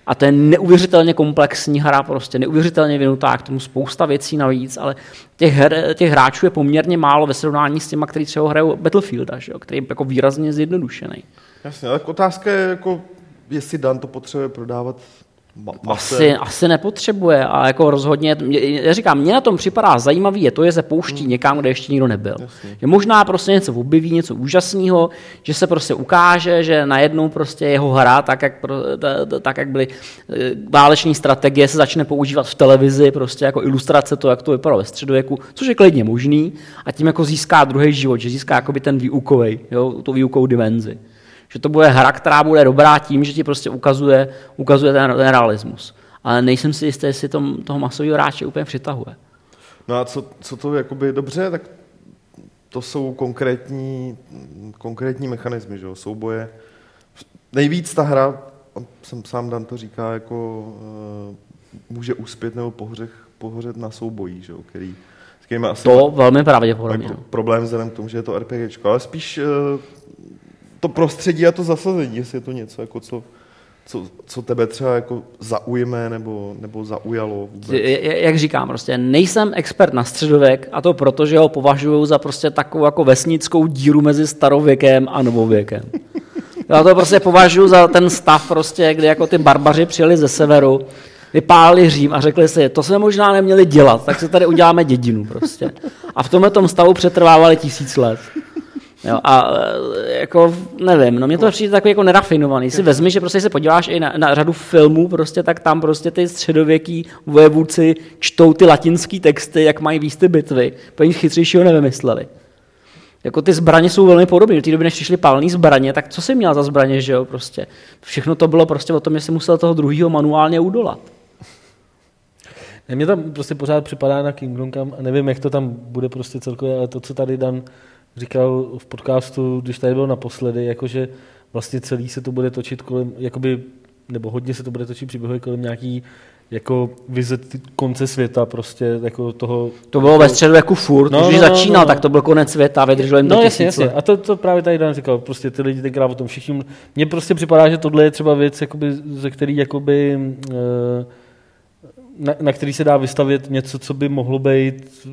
a to je neuvěřitelně komplexní hra, prostě neuvěřitelně vinutá, k tomu spousta věcí navíc, ale těch, her, těch hráčů je poměrně málo ve srovnání s těma, kteří třeba hrajou Battlefielda, že jo, který je jako výrazně zjednodušený. Jasně, ale otázka je, jako, jestli Dan to potřebuje prodávat. Ma- asi, asi nepotřebuje a jako rozhodně, já říkám, mně na tom připadá zajímavý je to, že se pouští někam, kde ještě nikdo nebyl. Jasně. Že možná prostě něco objeví, něco úžasného, že se prostě ukáže, že najednou prostě jeho hra, tak jak, tak jak byly váleční strategie, se začne používat v televizi, prostě jako ilustrace to, jak to vypadalo ve středověku, což je klidně možný a tím jako získá druhý život, že získá jakoby ten výukovej, jo, tu výukovou dimenzi. Že to bude hra, která bude dobrá tím, že ti prostě ukazuje, ukazuje ten, ten realismus. Ale nejsem si jistý, jestli tom, toho masového hráče úplně přitahuje. No a co, co to jakoby dobře, tak to jsou konkrétní, konkrétní mechanismy, že jo, souboje. Nejvíc ta hra, jsem sám Dan to říká, jako může uspět nebo pohřet, pohřet na soubojí, že jo, který... Asi to má, velmi pravděpodobně. Jako problém vzhledem k tomu, že je to RPGčko, ale spíš... To prostředí a to zasazení, jestli je to něco, jako co, co, co tebe třeba jako zaujme nebo, nebo zaujalo vůbec. Jak říkám, prostě nejsem expert na středověk a to proto, že ho považuju za prostě takovou jako vesnickou díru mezi starověkem a novověkem. Já to prostě považuju za ten stav, prostě, kdy jako ty barbaři přijeli ze severu, vypálili Řím a řekli si, to jsme možná neměli dělat, tak se tady uděláme dědinu prostě. A v tomhle tom stavu přetrvávali tisíc let. Jo, a jako, nevím, no mě to přijde takový jako nerafinovaný. Si vezmi, že prostě se podíváš i na, na řadu filmů, prostě, tak tam prostě ty středověký vojevůdci čtou ty latinský texty, jak mají výst ty bitvy, protože nic chytřejšího nevymysleli. Jako ty zbraně jsou velmi podobné. Do té doby, než přišly palné zbraně, tak co jsi měl za zbraně, že jo, prostě. Všechno to bylo prostě o tom, že jsi musel toho druhýho manuálně udolat. Mně tam prostě pořád připadá na Kingdom Come a nevím, jak to tam bude prostě celkově, ale to, co tady Dan říkal v podcastu, když tady byl naposledy, jakože vlastně celý se to bude točit kolem, jakoby, nebo hodně se to bude točit příběhy kolem nějaký jako vize konce světa, prostě jako toho... To bylo ve středověku furt, no, když no, začínal, no. Tak to byl konec světa, vydrželo jim to no, jasně, jasně. A to, to právě tady Dan říkal, prostě ty lidi tenkrát o tom všichni... Mně prostě připadá, že tohle je třeba věc, jakoby, ze který jakoby... Na, na který se dá vystavět něco, co by mohlo být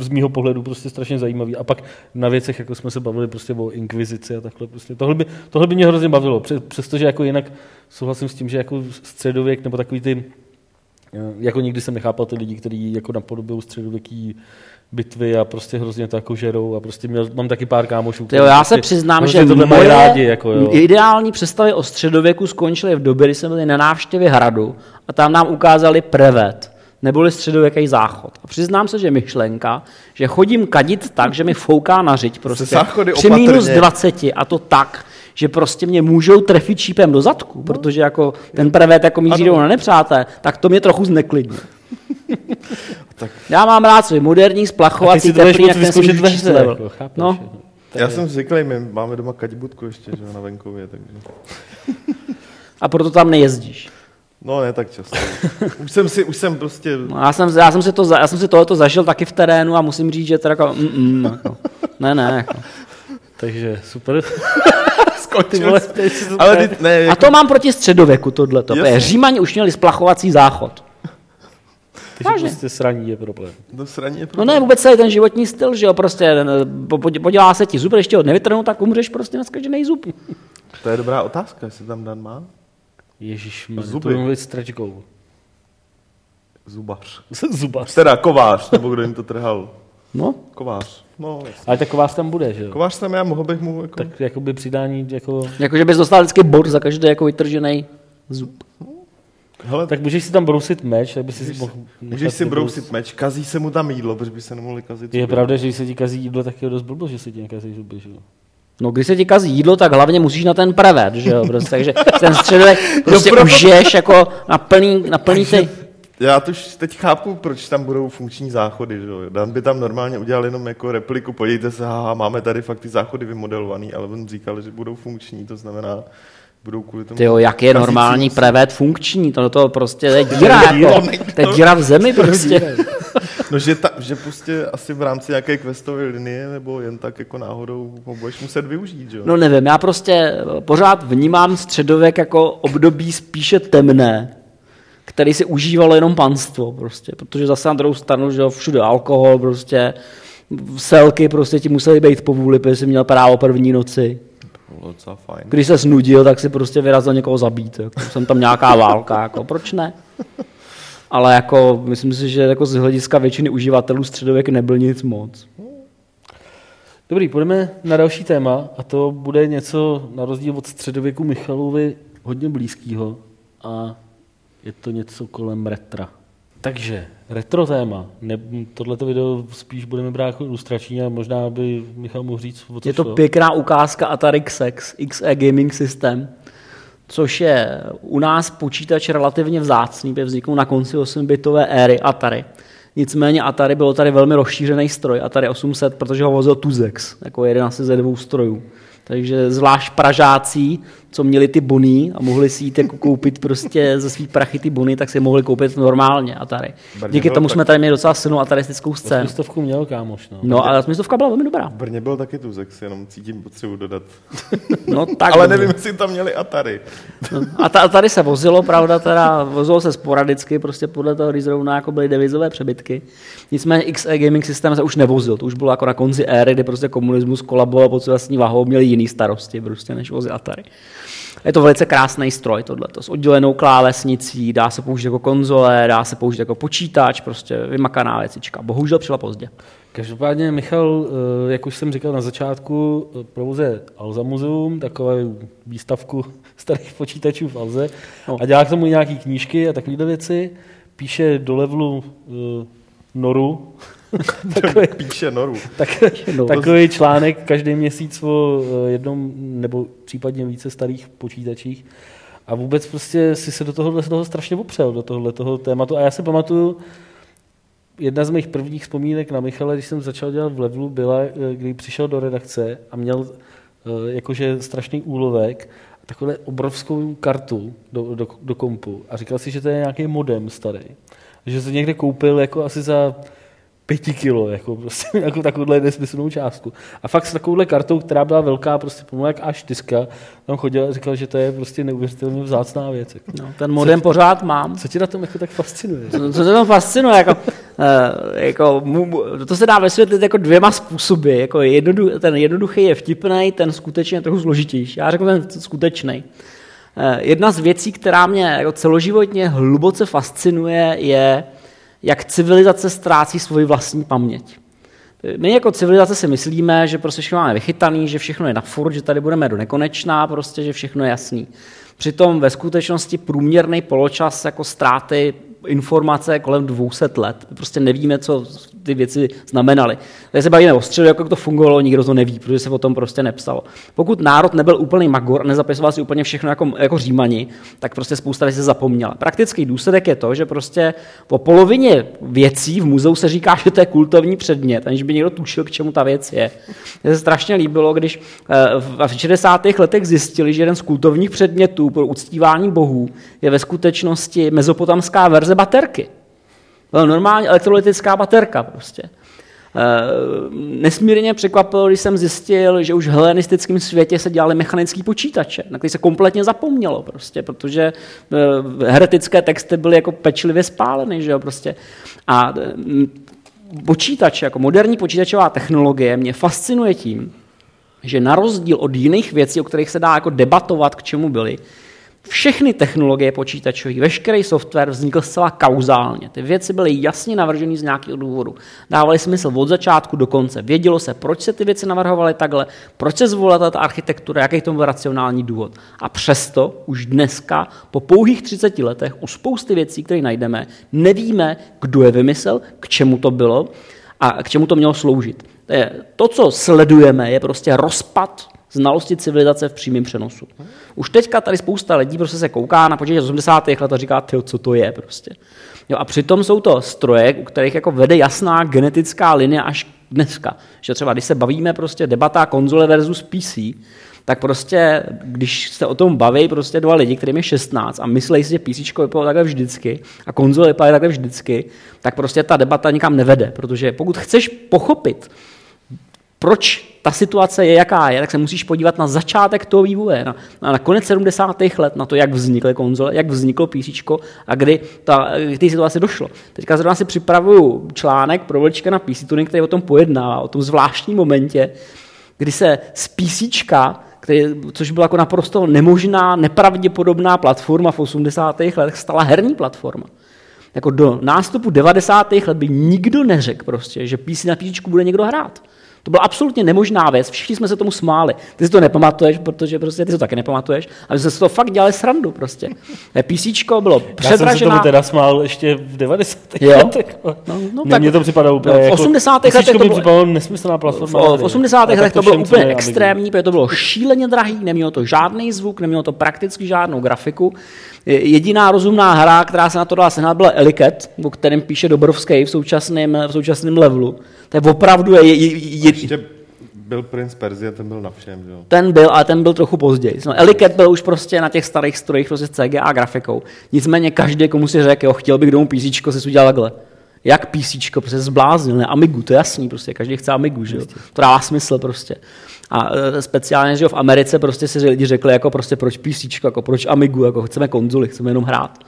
z mýho pohledu prostě strašně zajímavý. A pak na věcech, jako jsme se bavili prostě o inkvizici a takhle prostě. Tohle by, tohle by mě hrozně bavilo, přestože jako jinak souhlasím s tím, že jako středověk nebo takový ty... Jako nikdy jsem nechápal ty lidi, kteří jako napodobují středověký bitvy a prostě hrozně to jako žerou a prostě měl, mám taky pár kámošů. Jo, já prostě, se přiznám, prostě že moje rádi, jako, jo. Ideální představy o středověku skončily v době, kdy jsme byli na návštěvě hradu a tam nám ukázali Prevet, neboli středověký záchod. A přiznám se, že myšlenka, že chodím kadit tak, že mi fouká na řiď prostě při minus dvaceti a to tak, že prostě mě můžou trefit šípem do zadku, no. Protože jako ten Prevet jako míří jdou na nepřátelé, tak to mě trochu zneklidní. Tak. Já mám rád svůj moderní, splachovací, teplý, jak ten svůj čísle. Jako, no. Já je. Jsem zvyklý, my máme doma kadibutku ještě, že na venkově. Takže. A proto tam nejezdíš. No ne tak často. Už jsem si, už jsem prostě... No, já, jsem, já, jsem si to, já jsem si tohleto zažil taky v terénu a musím říct, že teda jako... Mm, mm, jako. Ne, ne, jako. Takže super. Vole, ale ty, ne, jako... A to mám proti středověku tohleto. Římani už měli splachovací záchod. Takže prostě sraní je problém. No, sraní je problém. No ne, vůbec celý ten životní styl, že jo, prostě podělá se ti zub, když tě ho nevytrhnou, tak umřeš prostě na zkaženej zub. To je dobrá otázka, jestli tam Dan má. Ježišmar, to budu mluvit s tračkou. Zubař. Zubař. Teda kovář, nebo kdo jim to trhal. No? Kovář. No, ale tak kovář tam bude, že jo? Kovář tam já, mohl bych mu... Jako... Tak jakoby přidání, jako... Jakože bys dostal vždycky bod za každý jako vytržený zub. Hele, tak můžeš si tam brousit meč, aby si mohl... Můžeš si brousit meč, kazí se mu tam jídlo, protože by se nemohli kazit. Je pravda, že když se ti kazí jídlo, tak je dost blblo, že se ti nekazí zuby, že jo? No, když se ti kazí jídlo, tak hlavně musíš na ten Prevet, že jo? Prostě, takže ten středovek prostě no, užiješ jako na plný, na plný ty... Já to už teď chápu, proč tam budou funkční záchody, že jo? Dan by tam normálně udělal jenom jako repliku, podívejte se, haha, máme tady fakt ty záchody vymodelovaný, ale on říkal, že budou funkční, to znamená... Tyjo, jak je normální Prevet funkční, to do toho prostě je díra, jako, to je díra v zemi prostě. No, že, ta, že prostě asi v rámci nějaké questové linie, nebo jen tak jako náhodou ho budeš muset využít, jo? No nevím, já prostě pořád vnímám středověk jako období spíše temné, který si užívalo jenom panstvo prostě, protože zase na druhou stranu, že všude alkohol prostě, selky prostě ti museli být po vůli, protože jsi měl právo první noci. Fajn. Když se snudil, tak si prostě vyrazil někoho zabít. Jako. Jsem tam nějaká válka, jako. Proč ne? Ale jako, myslím si, že jako z hlediska většiny uživatelů středověk nebyl nic moc. Dobrý, půjdeme na další téma a to bude něco na rozdíl od středověku Michalovi hodně blízkého a je to něco kolem retra. Takže retro téma. Ne, tohleto video spíš budeme brát jako ilustrační a možná by Michal mohl říct, o co je to šlo. Pěkná ukázka Atari X X, X E Gaming System, což je u nás počítač relativně vzácný, protože vznikl na konci osm bitové éry Atari. Nicméně Atari bylo tady velmi rozšířený stroj, Atari osm set, protože ho vozil Tuzex, jako jeden asi ze dvou strojů. Takže zvlášť Pražáci, co měli ty bony a mohli si jít jako koupit prostě ze svých prachy ty bony, tak si je mohli koupit normálně Atari. Brně díky tomu tak... jsme tady měli docela silnou ataristickou scénu. Osmistovku měl kámoš. No, no ale osmistovka byla velmi dobrá. V Brně byl taky Tuzex, jenom cítím potřebu dodat. No, tak ale nevím, jestli tam měli Atari. No, a ta, Atari se vozilo, pravda, teda vozilo se sporadicky, prostě podle toho, když zrovna jako byly devizové přebytky. Nicméně X E Gaming System se už nevozil, to už bylo jako na konci éry, kdy prostě komunismus kolaboval pod vlastní váhou, měli jiný starosti prostě než vozy Atari. Je to velice krásný stroj tohleto, s oddělenou klávesnicí, dá se použít jako konzole, dá se použít jako počítač, prostě vymakaná věcička. Bohužel přišla pozdě. Každopádně Michal, jak už jsem říkal na začátku, provozuje Alza Museum, takovou výstavku starých počítačů v Alze no. A dělá k tomu nějaký knížky a takovýhle věci. Píše do Levelu uh, Noru. Takový, píše Noru. Tak, takový článek každý měsíc o jednom nebo případně více starých počítačích. A vůbec prostě si se do tohohle, toho strašně opřel, do tohohle toho tématu. A já si pamatuju, jedna z mých prvních vzpomínek na Michala, když jsem začal dělat v Levelu, byla, když přišel do redakce a měl jakože strašný úlovek, takovou obrovskou kartu do, do, do kompu a říkal si, že to je nějaký modem starý. Že se někde koupil jako asi za pěti kilo, jako prostě jako takovouhle nesmyslnou částku. A fakt s takovouhle kartou, která byla velká, prostě pomalu jak á čtyři, tam chodil a říkal, že to je prostě neuvěřitelně vzácná věc. Jako. No, ten modem co, pořád mám. Co tě na tom jako tak fascinuje? No, co tě tam fascinuje? Jako, jako, to se dá vysvětlit jako dvěma způsoby. Jako jednoduch, ten jednoduchý je vtipnej, ten skutečně trochu složitější. Já řeknu ten skutečnej. Jedna z věcí, která mě jako celoživotně hluboce fascinuje, je, jak civilizace ztrácí svoji vlastní paměť. My jako civilizace si myslíme, že prostě všechno máme vychytaný, že všechno je na furt, že tady budeme do nekonečná, prostě, že všechno je jasný. Přitom ve skutečnosti průměrný poločas jako ztráty informace kolem dvě stě let. Prostě nevíme, co ty věci znamenaly. Tady se bavíme o středu, jak to fungovalo, nikdo to neví, protože se o tom prostě nepsalo. Pokud národ nebyl úplný magor a nezapisoval si úplně všechno jako, jako Římani, tak prostě spousta věcí se zapomněla. Praktický důsledek je to, že prostě po polovině věcí v muzeu se říká, že to je kultovní předmět, aniž by někdo tušil, k čemu ta věc je. Mně se strašně líbilo, když v šedesátých letech zjistili, že jeden z kultovních předmětů pro uctívání bohů je ve skutečnosti mezopotamská verze baterky. Normální elektrolytická baterka prostě. Nesmírně překvapilo, když jsem zjistil, že už v helenistickém světě se dělaly mechanický počítače, na který se kompletně zapomnělo prostě, protože heretické texty byly jako pečlivě spáleny, že jo, prostě. A počítače, jako moderní počítačová technologie mě fascinuje tím, že na rozdíl od jiných věcí, o kterých se dá jako debatovat, k čemu byly, všechny technologie počítačové, veškerý software vznikl zcela kauzálně. Ty věci byly jasně navržené z nějakého důvodu. Dávaly smysl od začátku do konce. Vědělo se, proč se ty věci navrhovaly takhle, proč se zvolila ta architektura, jaký to byl racionální důvod. A přesto už dneska, po pouhých třiceti letech, u spousty věcí, které najdeme, nevíme, kdo je vymyslel, k čemu to bylo a k čemu to mělo sloužit. To, co sledujeme, je prostě rozpad znalosti civilizace v přímém přenosu. Už teďka tady spousta lidí prostě se kouká na počítač z osmdesátých let a říká, tyjo, co to je prostě. Jo, a přitom jsou to stroje, u kterých jako vede jasná genetická linie až dneska. Že třeba když se bavíme prostě debata konzole versus P C, tak prostě, když se o tom baví prostě dva lidi, kterým je šestnáct a myslejí si, že PCčko vypadalo takhle vždycky a konzole vypadaly takhle vždycky, tak prostě ta debata nikam nevede, protože pokud chceš pochopit, proč ta situace je, jaká je, tak se musíš podívat na začátek toho vývoje, na, na, na konec sedmdesátých let, na to, jak vznikly konzole, jak vzniklo PCčko a kdy ta, k té situaci došlo. Teďka zrovna si připravuju článek pro vlčka na P C Tuning, který o tom pojednává, o tom zvláštním momentě, kdy se z PCčka, který, což byla jako naprosto nemožná, nepravděpodobná platforma v osmdesátých letech, stala herní platforma. Jako do nástupu devadesátých let by nikdo neřekl prostě, že P C na PCčku bude někdo hrát. To byla absolutně nemožná věc, všichni jsme se tomu smáli. Ty si to nepamatuješ, protože prostě ty to taky nepamatuješ, ale jsme se to fakt dělali srandu prostě. PCčko bylo předražená. Já jsem se tomu teda smál ještě v devadesátých letech. No, no, tak mně to připadalo úplně no, v osmdesátých letech to bylo připadalo nesmyslná platforma. V osmdesátých letech to bylo úplně extrémní, protože to bylo šíleně drahý, nemělo to žádný zvuk, nemělo to prakticky žádnou grafiku. Jediná rozumná hra, která se na to dala sehnat, byla Eliket, o kterém píše Dobrovský v současném v současném Levelu. To je opravdu je, je, je, ještě byl Prince Persia, ten byl na všem, jo. Ten byl, ale ten byl trochu později. No, Eliket byl už prostě na těch starých strojích prostě s C G A grafikou. Nicméně každý, komu si řekl, jo, chtěl bych domů PCčko, si udělal takhle. Jak PCčko, prostě zbláznil, ne? Amigu, to je jasný, prostě každý chce Amigu, že jo. To dává smysl prostě. A speciálně, že jo, v Americe prostě si lidi řekli, jako prostě proč PCčko, jako proč Amigu, jako chceme konzoli, chceme jenom hrát.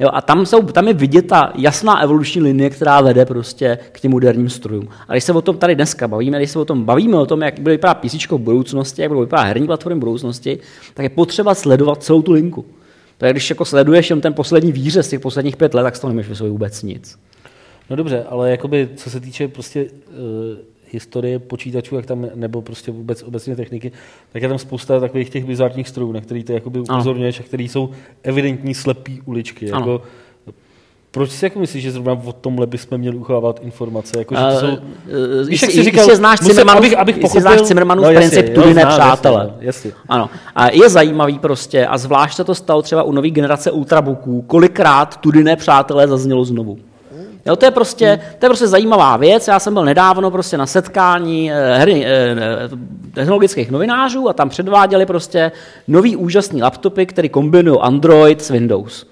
Jo, a tam, jsou, tam je vidět ta jasná evoluční linie, která vede prostě k těm moderním strojům. A když se o tom tady dneska bavíme, když se o tom bavíme, o tom, jak bude vypadat PCčko v budoucnosti, jak bude vypadat herní platformy v budoucnosti, tak je potřeba sledovat celou tu linku. Takže když jako sleduješ jen ten poslední výřez z těch posledních pět let, tak z toho nemůžeš vysvětlit vůbec nic. No dobře, ale jakoby, co se týče prostě uh, historie počítačů, jak tam, nebo prostě vůbec obecně techniky, tak je tam spousta takových těch bizarních strojů, na který ty jakoby upozorňuješ, a který jsou evidentní slepý uličky. Jako, proč si jako myslíš, že zrovna o tomhle bychom měli uchovávat informace? Jako, že to jsou, uh, víš, jak jsi říkal, jestli znáš Cimrmanův princip tudy nepřátelé. Ano. A je zajímavý prostě, a zvlášť se to stalo třeba u nový generace ultrabooků, kolikrát tudy nepřátelé zaznělo znovu. Jo, to je prostě, hmm. to je prostě zajímavá věc. Já jsem byl nedávno prostě na setkání hry, technologických novinářů a tam předváděli prostě nový úžasný laptopy, který kombinují Android s Windows.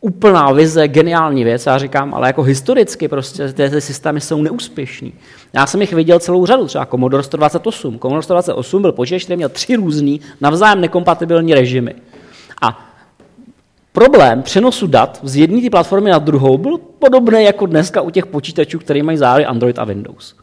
Úplná vize, geniální věc, já říkám, ale jako historicky prostě ty, ty systémy jsou neúspěšný. Já jsem jich viděl celou řadu, třeba Commodore sto dvacet osm. Commodore sto dvacet osm byl počítač, který měl tři různý, navzájem nekompatibilní režimy. A problém přenosu dat z jedné ty platformy na druhou byl podobný jako dneska u těch počítačů, které mají zároveň Android a Windows.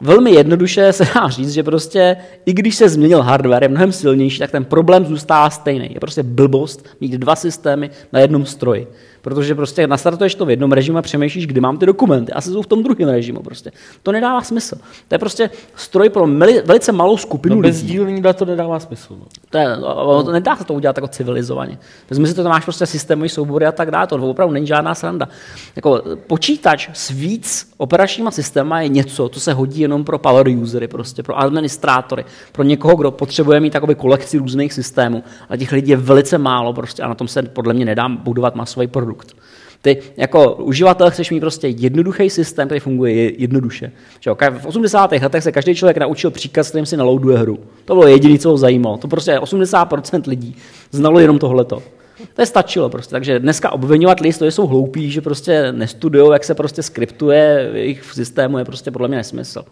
Velmi jednoduše se dá říct, že prostě i když se změnil hardware, je mnohem silnější, tak ten problém zůstává stejný. Je prostě blbost mít dva systémy na jednom stroji. Protože prostě nastartuješ to v jednom režimu a přemýšlíš, kdy mám ty dokumenty, a se jsou v tom druhém režimu prostě. To nedává smysl. To je prostě stroj pro mili, velice malou skupinu no, lidí. Bezdílný dat to nedává smysl. No. To je, no, to nedá se to udělat jako civilizovaně. Vezmi si to, máš prostě systémový soubory a tak dále, to opravdu není žádná sranda. Jako počítač s víc operačníma systéma je něco, co se hodí jenom pro power usery, prostě pro administrátory, pro někoho, kdo potřebuje mít takovou kolekci různých systémů, a těch lidí je velice málo prostě a na tom se podle mě nedá budovat masový produkt. Ty jako uživatel chceš mít prostě jednoduchý systém, který funguje jednoduše. V osmdesátých letech se každý člověk naučil příkaz, kterým si naloaduje hru. To bylo jediné, co ho zajímalo. To prostě osmdesát procent lidí znalo jenom tohleto. To je stačilo prostě. Takže dneska obvinovat lidi, že jsou hloupí, že prostě nestudujou, jak se prostě skriptuje jejich v systému, je prostě podle mě nesmysl.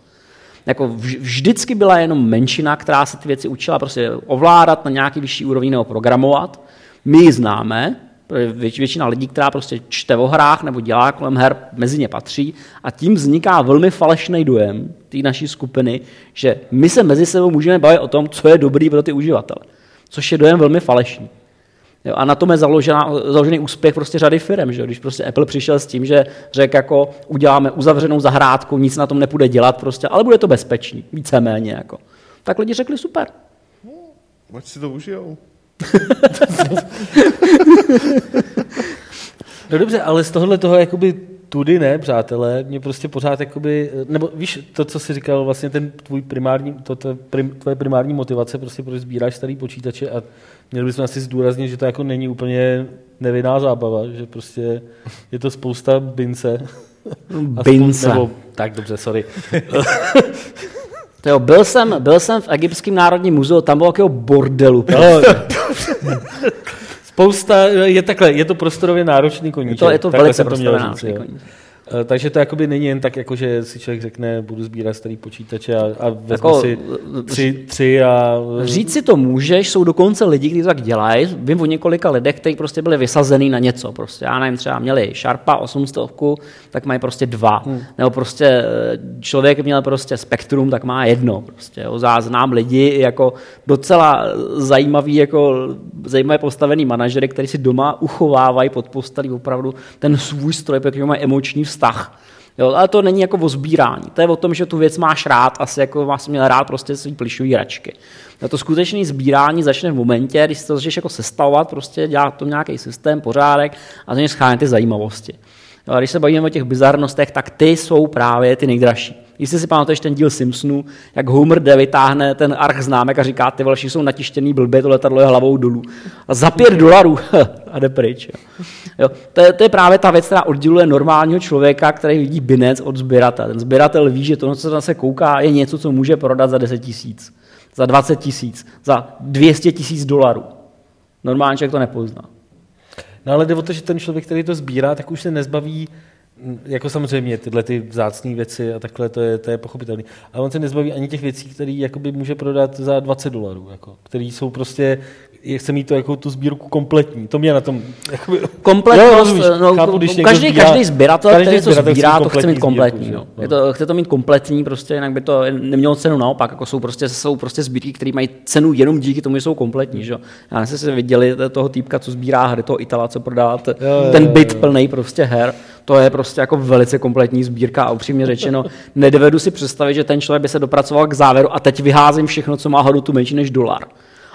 Jako vždycky byla jenom menšina, která se ty věci učila prostě ovládat na nějaký vyšší úrovni nebo programovat. My ji známe. Většina lidí, která prostě čte o hrách nebo dělá kolem her, mezi ně patří a tím vzniká velmi falešný dojem té naší skupiny, že my se mezi sebou můžeme bavit o tom, co je dobrý pro ty uživatele, což je dojem velmi falešný. Jo, a na tom je založená, založený úspěch prostě řady firem, že? Když prostě Apple přišel s tím, že řekl jako uděláme uzavřenou zahrádku, nic na tom nepůjde dělat prostě, ale bude to bezpečný, víceméně jako. Tak lidi řekli super. Ať si to užijou. No dobře, ale z tohohle toho jakoby tudy ne, přátelé, mě prostě pořád jakoby, nebo víš, to, co jsi říkal, vlastně ten tvůj primární, to prim, tvoje primární motivace, prostě protože sbíráš starý počítače a měli bychom asi zdůraznit, že to jako není úplně nevinná zábava, že prostě je to spousta bince. Bince. Spou- nebo, tak dobře, sorry. Jo, byl, jsem, byl jsem v Egyptském národním muzeu, tam bylo jakého bordelu. Prostě. Spousta, je takhle, je to prostorově náročný koníček. Je to, je to velice prostorově náročný koníček. Takže to jakoby není jen tak, jako, že si člověk řekne, budu sbírat starý počítače a, a vezme jako, si tři, tři a... Říct si to můžeš, jsou dokonce lidi, kteří to tak dělají. Vím o několika lidech, kteří prostě byli vysazený na něco. Prostě. Já nevím, třeba měli Sharpa osm set, tak mají prostě dva. Hmm. Nebo prostě člověk měl prostě Spektrum, tak má jedno. Prostě. Znám lidi jako docela zajímavý, jako zajímavé postavený manažery, kteří si doma uchovávají pod postelí opravdu ten svůj stroj, protože mají emoční vztah. Vztah. Jo, ale to není jako o sbírání. To je o tom, že tu věc máš rád, asi jako máš měl rád prostě svý plišový hračky. Na to skutečné sbírání začne v momentě, když se to začneš jako sestavovat, prostě dělat tom nějaký systém, pořádek a začneš schánit ty zajímavosti. Jo, a když se bavíme o těch bizarnostech, tak ty jsou právě ty nejdražší. Jestli si pamatuješ ten díl Simpsonů, jak Homer jde, vytáhne ten arch známek a říká, ty všichni jsou natištěný blbě, to letadlo je hlavou dolů. A za pět dolarů a jde pryč. Jo. Jo, to, je, to je právě ta věc, která odděluje normálního člověka, který vidí binec od sběratele. Ten sběratel ví, že to, co se kouká, je něco, co může prodat za deset tisíc, za dvacet tisíc, za dvě stě tisíc dolarů. Normální člověk to nepozná. No ale jde o to, že ten člověk, který to sbírá, tak už se nezbaví jako samozřejmě tyhle ty vzácné věci a takhle, to je, to je pochopitelné. Ale on se nezbaví ani těch věcí, které jakoby může prodat za dvacet dolarů, jako, které jsou prostě, chce mít to, jako, tu sbírku kompletní. To mě na tom... Jakoby... Kompletnost, no, no, chápu, když každý, sbírá, každý sběratel, každý který sběratel, to sbírá, to chce mít kompletní. Sbírku, no. No. Je to, chce to mít kompletní, prostě, jinak by to nemělo cenu, naopak. Jako jsou prostě, jsou prostě sbírky, které mají cenu jenom díky tomu, že jsou kompletní. Že? Já jsem si viděli toho týpka, co sbírá hry, toho Itala, co prodává ten jo, jo, byt plnej prostě her. To je prostě jako velice kompletní sbírka a upřímně řečeno, nedovedu si představit, že ten člověk by se dopracoval k závěru a teď vyházím všechno, co má hodnotu menší než dolar.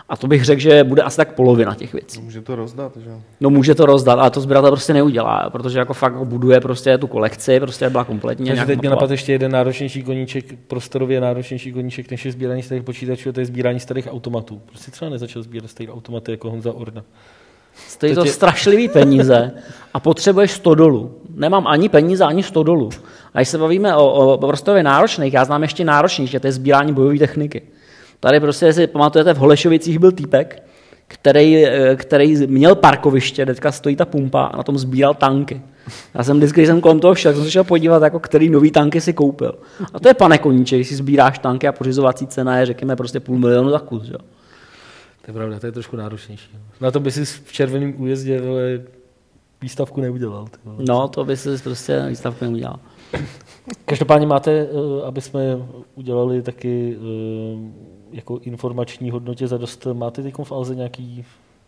A to bych řekl, že bude asi tak polovina těch věcí. Může to rozdat, že? No může to rozdat, ale to sběratel prostě neudělá, protože jako fakt buduje prostě tu kolekci, prostě byla kompletně. Takže teď mě napadl ještě jeden náročnější koníček, prostorově náročnější koníček, než je sbírání starých počítačů, a to je sbírání starých automatů. Prostě třeba nezačal sbírat starých automatů jako Honza Orna. Stojí to, to tě... strašlivý peníze a potřebuješ sto dolů. Nemám ani peníze, ani sto dolů. A když se bavíme o, o prostorově náročných, já znám ještě náročných, že to je sbírání bojové techniky. Tady prostě, jestli pamatujete, v Holešovicích byl týpek, který, který měl parkoviště, teďka stojí ta pumpa a na tom sbíral tanky. Já jsem vždycky, když jsem kolem toho šel, jsem se šel podívat, jako který nový tanky si koupil. A to je, pane koníček, když si sbíráš tanky a pořizovací cena je, řekněme, prostě půl milionu za kus. Jo? To je pravda, to je trošku náročnější. Na to by si v Červeném Újezdě výstavku neudělal. No, to by si prostě výstavku neudělal. Každopádně máte, aby jsme udělali taky jako informační hodnotě zadost, máte teď v Alze nějaký,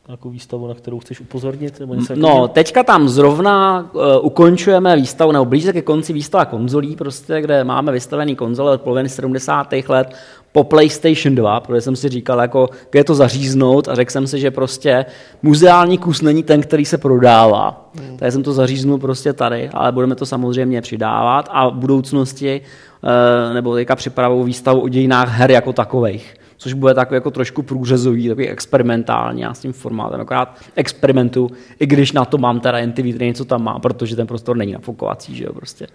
nějakou výstavu, na kterou chceš upozornit? Nebo něco no, jako... teďka tam zrovna uh, ukončujeme výstavu, nebo blíže ke konci výstava konzolí, prostě, kde máme vystavený konzole od poloviny sedmdesátých let po PlayStation dva, protože jsem si říkal, jako, kde to zaříznout a řekl jsem si, že prostě muzeální kus není ten, který se prodává. Hmm. Takže jsem to zaříznul prostě tady, ale budeme to samozřejmě přidávat a v budoucnosti uh, nebo teďka připravou výstavu o dějinách her jako takových, což bude takový jako trošku průřezový, takový experimentální, já s tím formátem akorát experimentu, i když na to mám teda N T V, který něco tam má, protože ten prostor není nafukovací, že jo, prostě.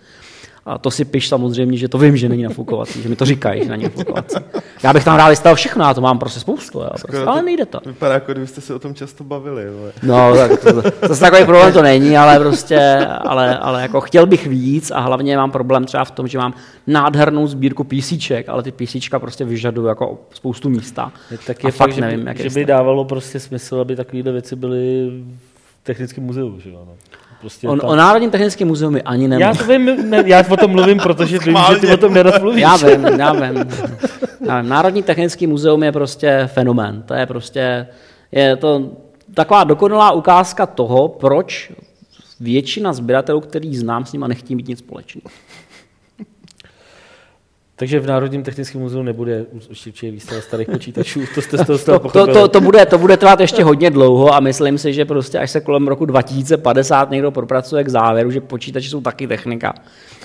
A to si piš samozřejmě, že to vím, že není nafukovací, že mi to říkají, že není nafukovací. Já bych tam rád vystavil všechno, já to mám prostě spoustu, jo, prostě, ale nejde to. Vypadá, jako kdybyste se o tom často bavili. Ale... No, tak to, to, to takový problém to není, ale prostě, ale, ale jako chtěl bych víc a hlavně mám problém třeba v tom, že mám nádhernou sbírku písíček, ale ty písíčka prostě vyžadují jako spoustu místa. Tak je a fakt, fakt že nevím, jak že by dávalo prostě smysl, aby takovéhle věci byly v technickém muzeu, že ano. Prostě on, o Národním technickém muzeu mi ani nemůžu. Já, to vím, ne, já o tom mluvím, protože vím, že ty o tom nerozmluvíš. Já vím, já vím. Já vím. Národní technický muzeum je prostě fenomén. To je prostě je to taková dokonalá ukázka toho, proč většina sběratelů, který znám, s nima nechtí mít nic společného. Takže v Národním technickém muzeu nebude určitě výstava starých počítačů. To jste z toho to, to, to, to, bude, to bude trvat ještě hodně dlouho a myslím si, že prostě až se kolem roku dva tisíce padesát někdo propracuje k závěru, že počítače jsou taky technika,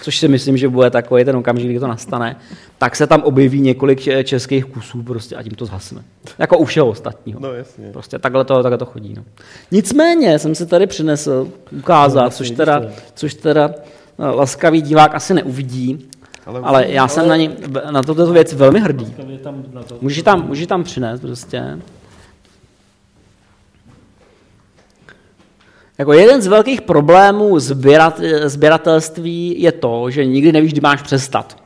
což si myslím, že bude takový ten okamžik, kdy to nastane, tak se tam objeví několik českých kusů prostě a tím to zhasne. Jako u všeho ostatního. No jasně. Prostě takhle to, takhle to chodí. No. Nicméně jsem si tady přinesl ukázat, no, což, teda, což teda laskavý divák asi neuvidí, Ale, ale já ale... jsem na, ní, na tuto věc velmi hrdý. Můžu tam, můžu tam přinést prostě. Jako jeden z velkých problémů sběrat, sběratelství je to, že nikdy nevíš, kdy máš přestat.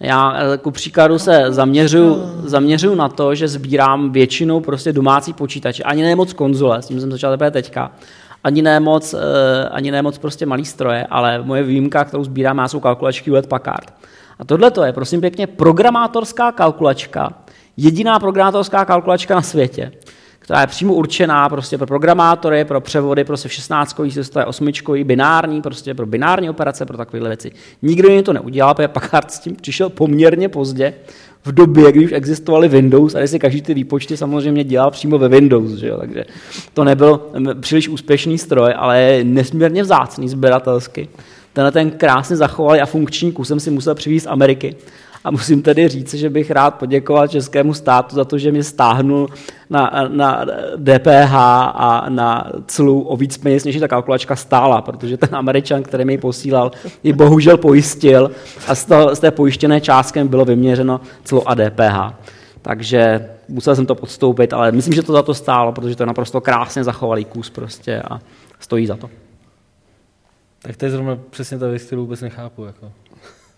Já ku příkladu se zaměřuju, zaměřuju na to, že sbírám většinou prostě domácí počítače. Ani ne moc konzole, s tím jsem začal teprve teďka. Ani ne moc, ani ne moc prostě malý stroje, ale moje výjimka, kterou sbírám, já jsou kalkulačky Hewlett Packard. A tohle to je, prosím pěkně, programátorská kalkulačka, jediná programátorská kalkulačka na světě, která je přímo určená prostě pro programátory, pro převody, prostě v šestnáctkový sestroje, osmičkový, binární, prostě pro binární operace, pro takovéhle věci. Nikdo jim to neudělal, protože Packard s tím přišel poměrně pozdě, v době, kdy už existovaly Windows, a když si každý ty výpočty samozřejmě dělal přímo ve Windows, že jo? Takže to nebyl příliš úspěšný stroj, ale je nesmírně vzácný sběratelsky. Tenhle ten krásně zachovalý a funkční kus jsem si musel přivízt z Ameriky. A musím tedy říct, že bych rád poděkoval českému státu za to, že mě stáhnul na, na D P H a na clu o víc peněz, než ta kalkulačka stála, protože ten Američan, který mi ji posílal, ji bohužel pojistil a z, toho, z té pojištěné částkem bylo vyměřeno clo a D P H. Takže musel jsem to podstoupit, ale myslím, že to za to stálo, protože to je naprosto krásně zachovalý kus prostě a stojí za to. Tak to je zrovna přesně ta věc, kterou vůbec nechápu. Jako.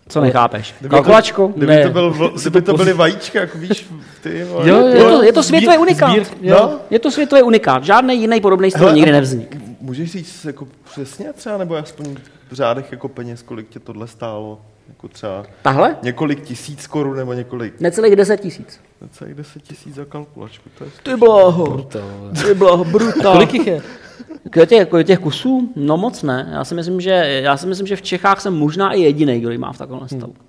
Co nechápeš? Kalkulačku? Kdyby, ne. to, byl, kdyby to byly vajíčka, jako víš, ty... Vole. Jo, je to, je to světový unikát. Zbír, no? Je to světový unikát. Žádný jiný podobný stroj nikdy nevznik. Můžeš říct jako přesně třeba, nebo aspoň v řádech jako peněz, kolik tě tohle stálo? Jako třeba tahle? Několik tisíc korun nebo několik... Necelých deset tisíc. Necelých deset tisíc za kalkulačku. To je ty bláho. Brutál. Ty bláho, brutál. Kolik jich je? Těch, těch kusů? No moc ne. Já si myslím, že, já si myslím, že v Čechách jsem možná i jediný, kdo ji má v takovém stavu. Hmm.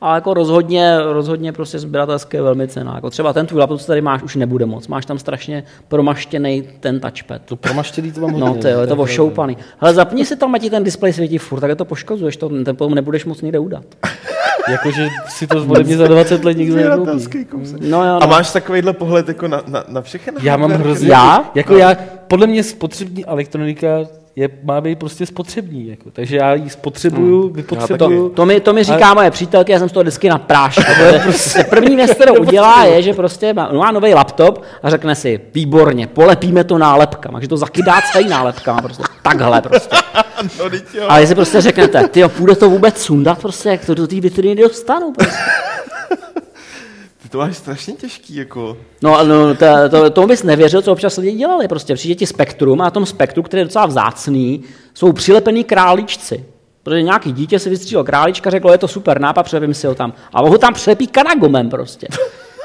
ale jako rozhodně, rozhodně prostě sběratelské je velmi cenná. Jako třeba ten tvůj laptop, co tady máš, už nebude moc. Máš tam strašně promaštěný ten touchpad. To promaštěný to mám hodně. No to je to ošoupaný. Hele, zapni si tam, ať ti ten displej světí furt, tak to poškozuješ, to nebudeš moc nikde udat. Jakože si to ode mě za dvacet let nikdo nekoupí. No, no. A máš takovejhle pohled jako na, na, na všechny? Já mám hrozně. Já? Jako no. já, podle mě spotřební elektronika je, má být prostě spotřební. Jako. Takže já ji spotřebuju, hmm. vypotřebuju. To, to, mi, to mi říká a... moje přítelky, já jsem z toho vždycky naprášil. prostě první věc, kterou udělá, je, že prostě má, má nový laptop a řekne si, výborně, polepíme to nálepkama. Takže to zakydá celý nálepkama. Prostě. Takhle prostě. No, ale jestli prostě řeknete, tyjo, půjde to vůbec sundat prostě, jak to do té vitriny dostanu prostě. Ty to máš strašně těžký, jako. No, no to, to, tomu bys nevěřil, co občas lidi dělali prostě. Přijde ti spektrum a na tom spektru, který je docela vzácný, jsou přilepený králíčci. Protože nějaký dítě si vystřílilo králíčka, řeklo, je to super nápad, přilepím si ho tam. A ho tam přilepí kanagomem prostě.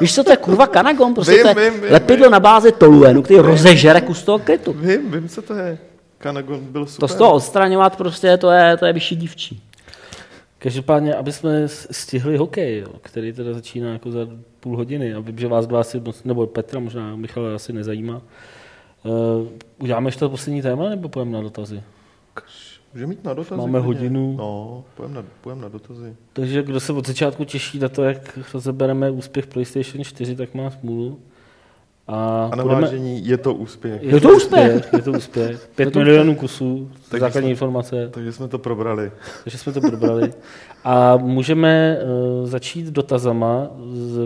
Víš co, to je kurva kanagom, prostě vím, to je vím, lepidlo vím. Na bázi toluenu, který vím. Rozežere kus toho krytu. Vím, vím, co to je. Kanagon byl super. To z toho odstraňovat prostě, to je, to je vyšší dívčí. Každopádně, aby jsme stihli hokej, jo, který teda začíná jako za půl hodiny, a vím, že vás dva asi, nebo Petra možná, Michala asi nezajímá. Uh, uděláme ještě to poslední téma, nebo půjdeme na dotazy? Můžeme jít na dotazy. Máme klidně. Hodinu. No, půjdeme na, půjdem na dotazy. Takže kdo se od začátku těší na to, jak rozebereme úspěch PlayStation čtyři, tak má smůlu. A, a navážení, je to úspěch. Je to úspěch, je to úspěch. Pět milionů kusů, základní informace. Takže jsme to probrali. Takže jsme to probrali. A můžeme uh, začít dotazama,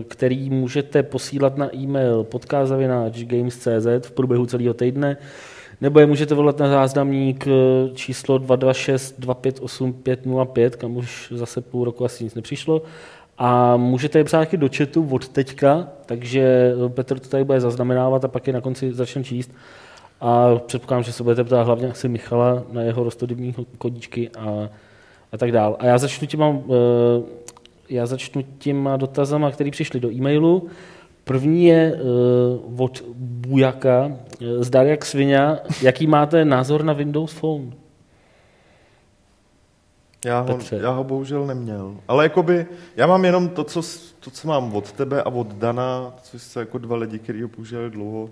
který můžete posílat na e-mail podcast zavináč games tečka cz v průběhu celého týdne, nebo je můžete volat na záznamník číslo dva dva šest, dva pět osm, pět nula pět, kam už zase půl roku asi nic nepřišlo. A můžete je přát do chatu od teďka, takže Petr to tady bude zaznamenávat a pak je na konci začne číst. A předpokládám, že se budete ptát hlavně asi Michala na jeho rostodivní kodíčky a, a tak dál. A já začnu těma, já začnu těma dotazama, které přišly do e-mailu. První je od Bujaka. Zdar jak svině, jaký máte názor na Windows Phone? Já ho, já ho bohužel neměl. Ale jakoby, já mám jenom to co, to, co mám od tebe a od Dana, což jsou jako dva lidi, kteří ho používali dlouho.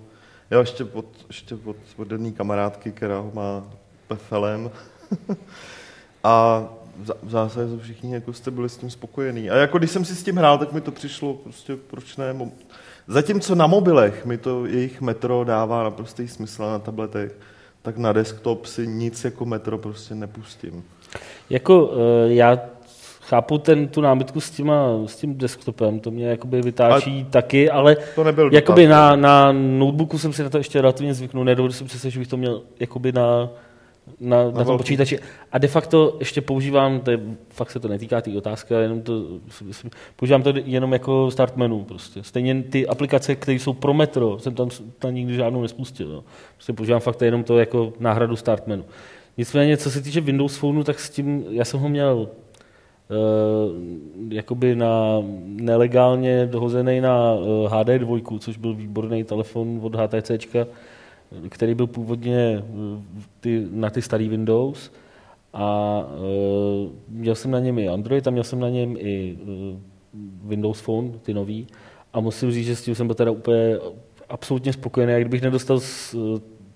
Já ještě od, ještě od, od jedné kamarádky, která ho má pefelem. A v zásadě všichni jako jste byli s tím spokojení. A jako když jsem si s tím hrál, tak mi to přišlo prostě proč ne. Zatímco na mobilech mi to jejich metro dává naprostý smysl na tabletech, tak na desktop si nic jako metro prostě nepustím. Jako já chápu ten, tu námitku s, těma, s tím desktopem, to mě jakoby vytáčí ale taky, ale to nebyl jakoby na, na notebooku jsem si na to ještě relativně zvyknul, nedovedu si přesně, že bych to měl jakoby na, na, na, na tom počítači. A de facto ještě používám, to je, fakt se to netýká té otázky, ale jenom to, používám to jenom jako start menu prostě. Stejně ty aplikace, které jsou pro metro, jsem tam, tam nikdy žádnou nespustil. No. Prostě používám fakt jenom to jako náhradu start menu. Nicméně, co se týče Windows Phoneu, tak s tím, já jsem ho měl uh, jakoby na nelegálně dohozený na uh, H D dva, což byl výborný telefon od HTCčka, který byl původně uh, ty, na ty starý Windows a uh, měl jsem na něm i Android a měl jsem na něm i uh, Windows Phone, ty nový a musím říct, že s tím jsem byl teda úplně absolutně spokojený a kdybych nedostal s,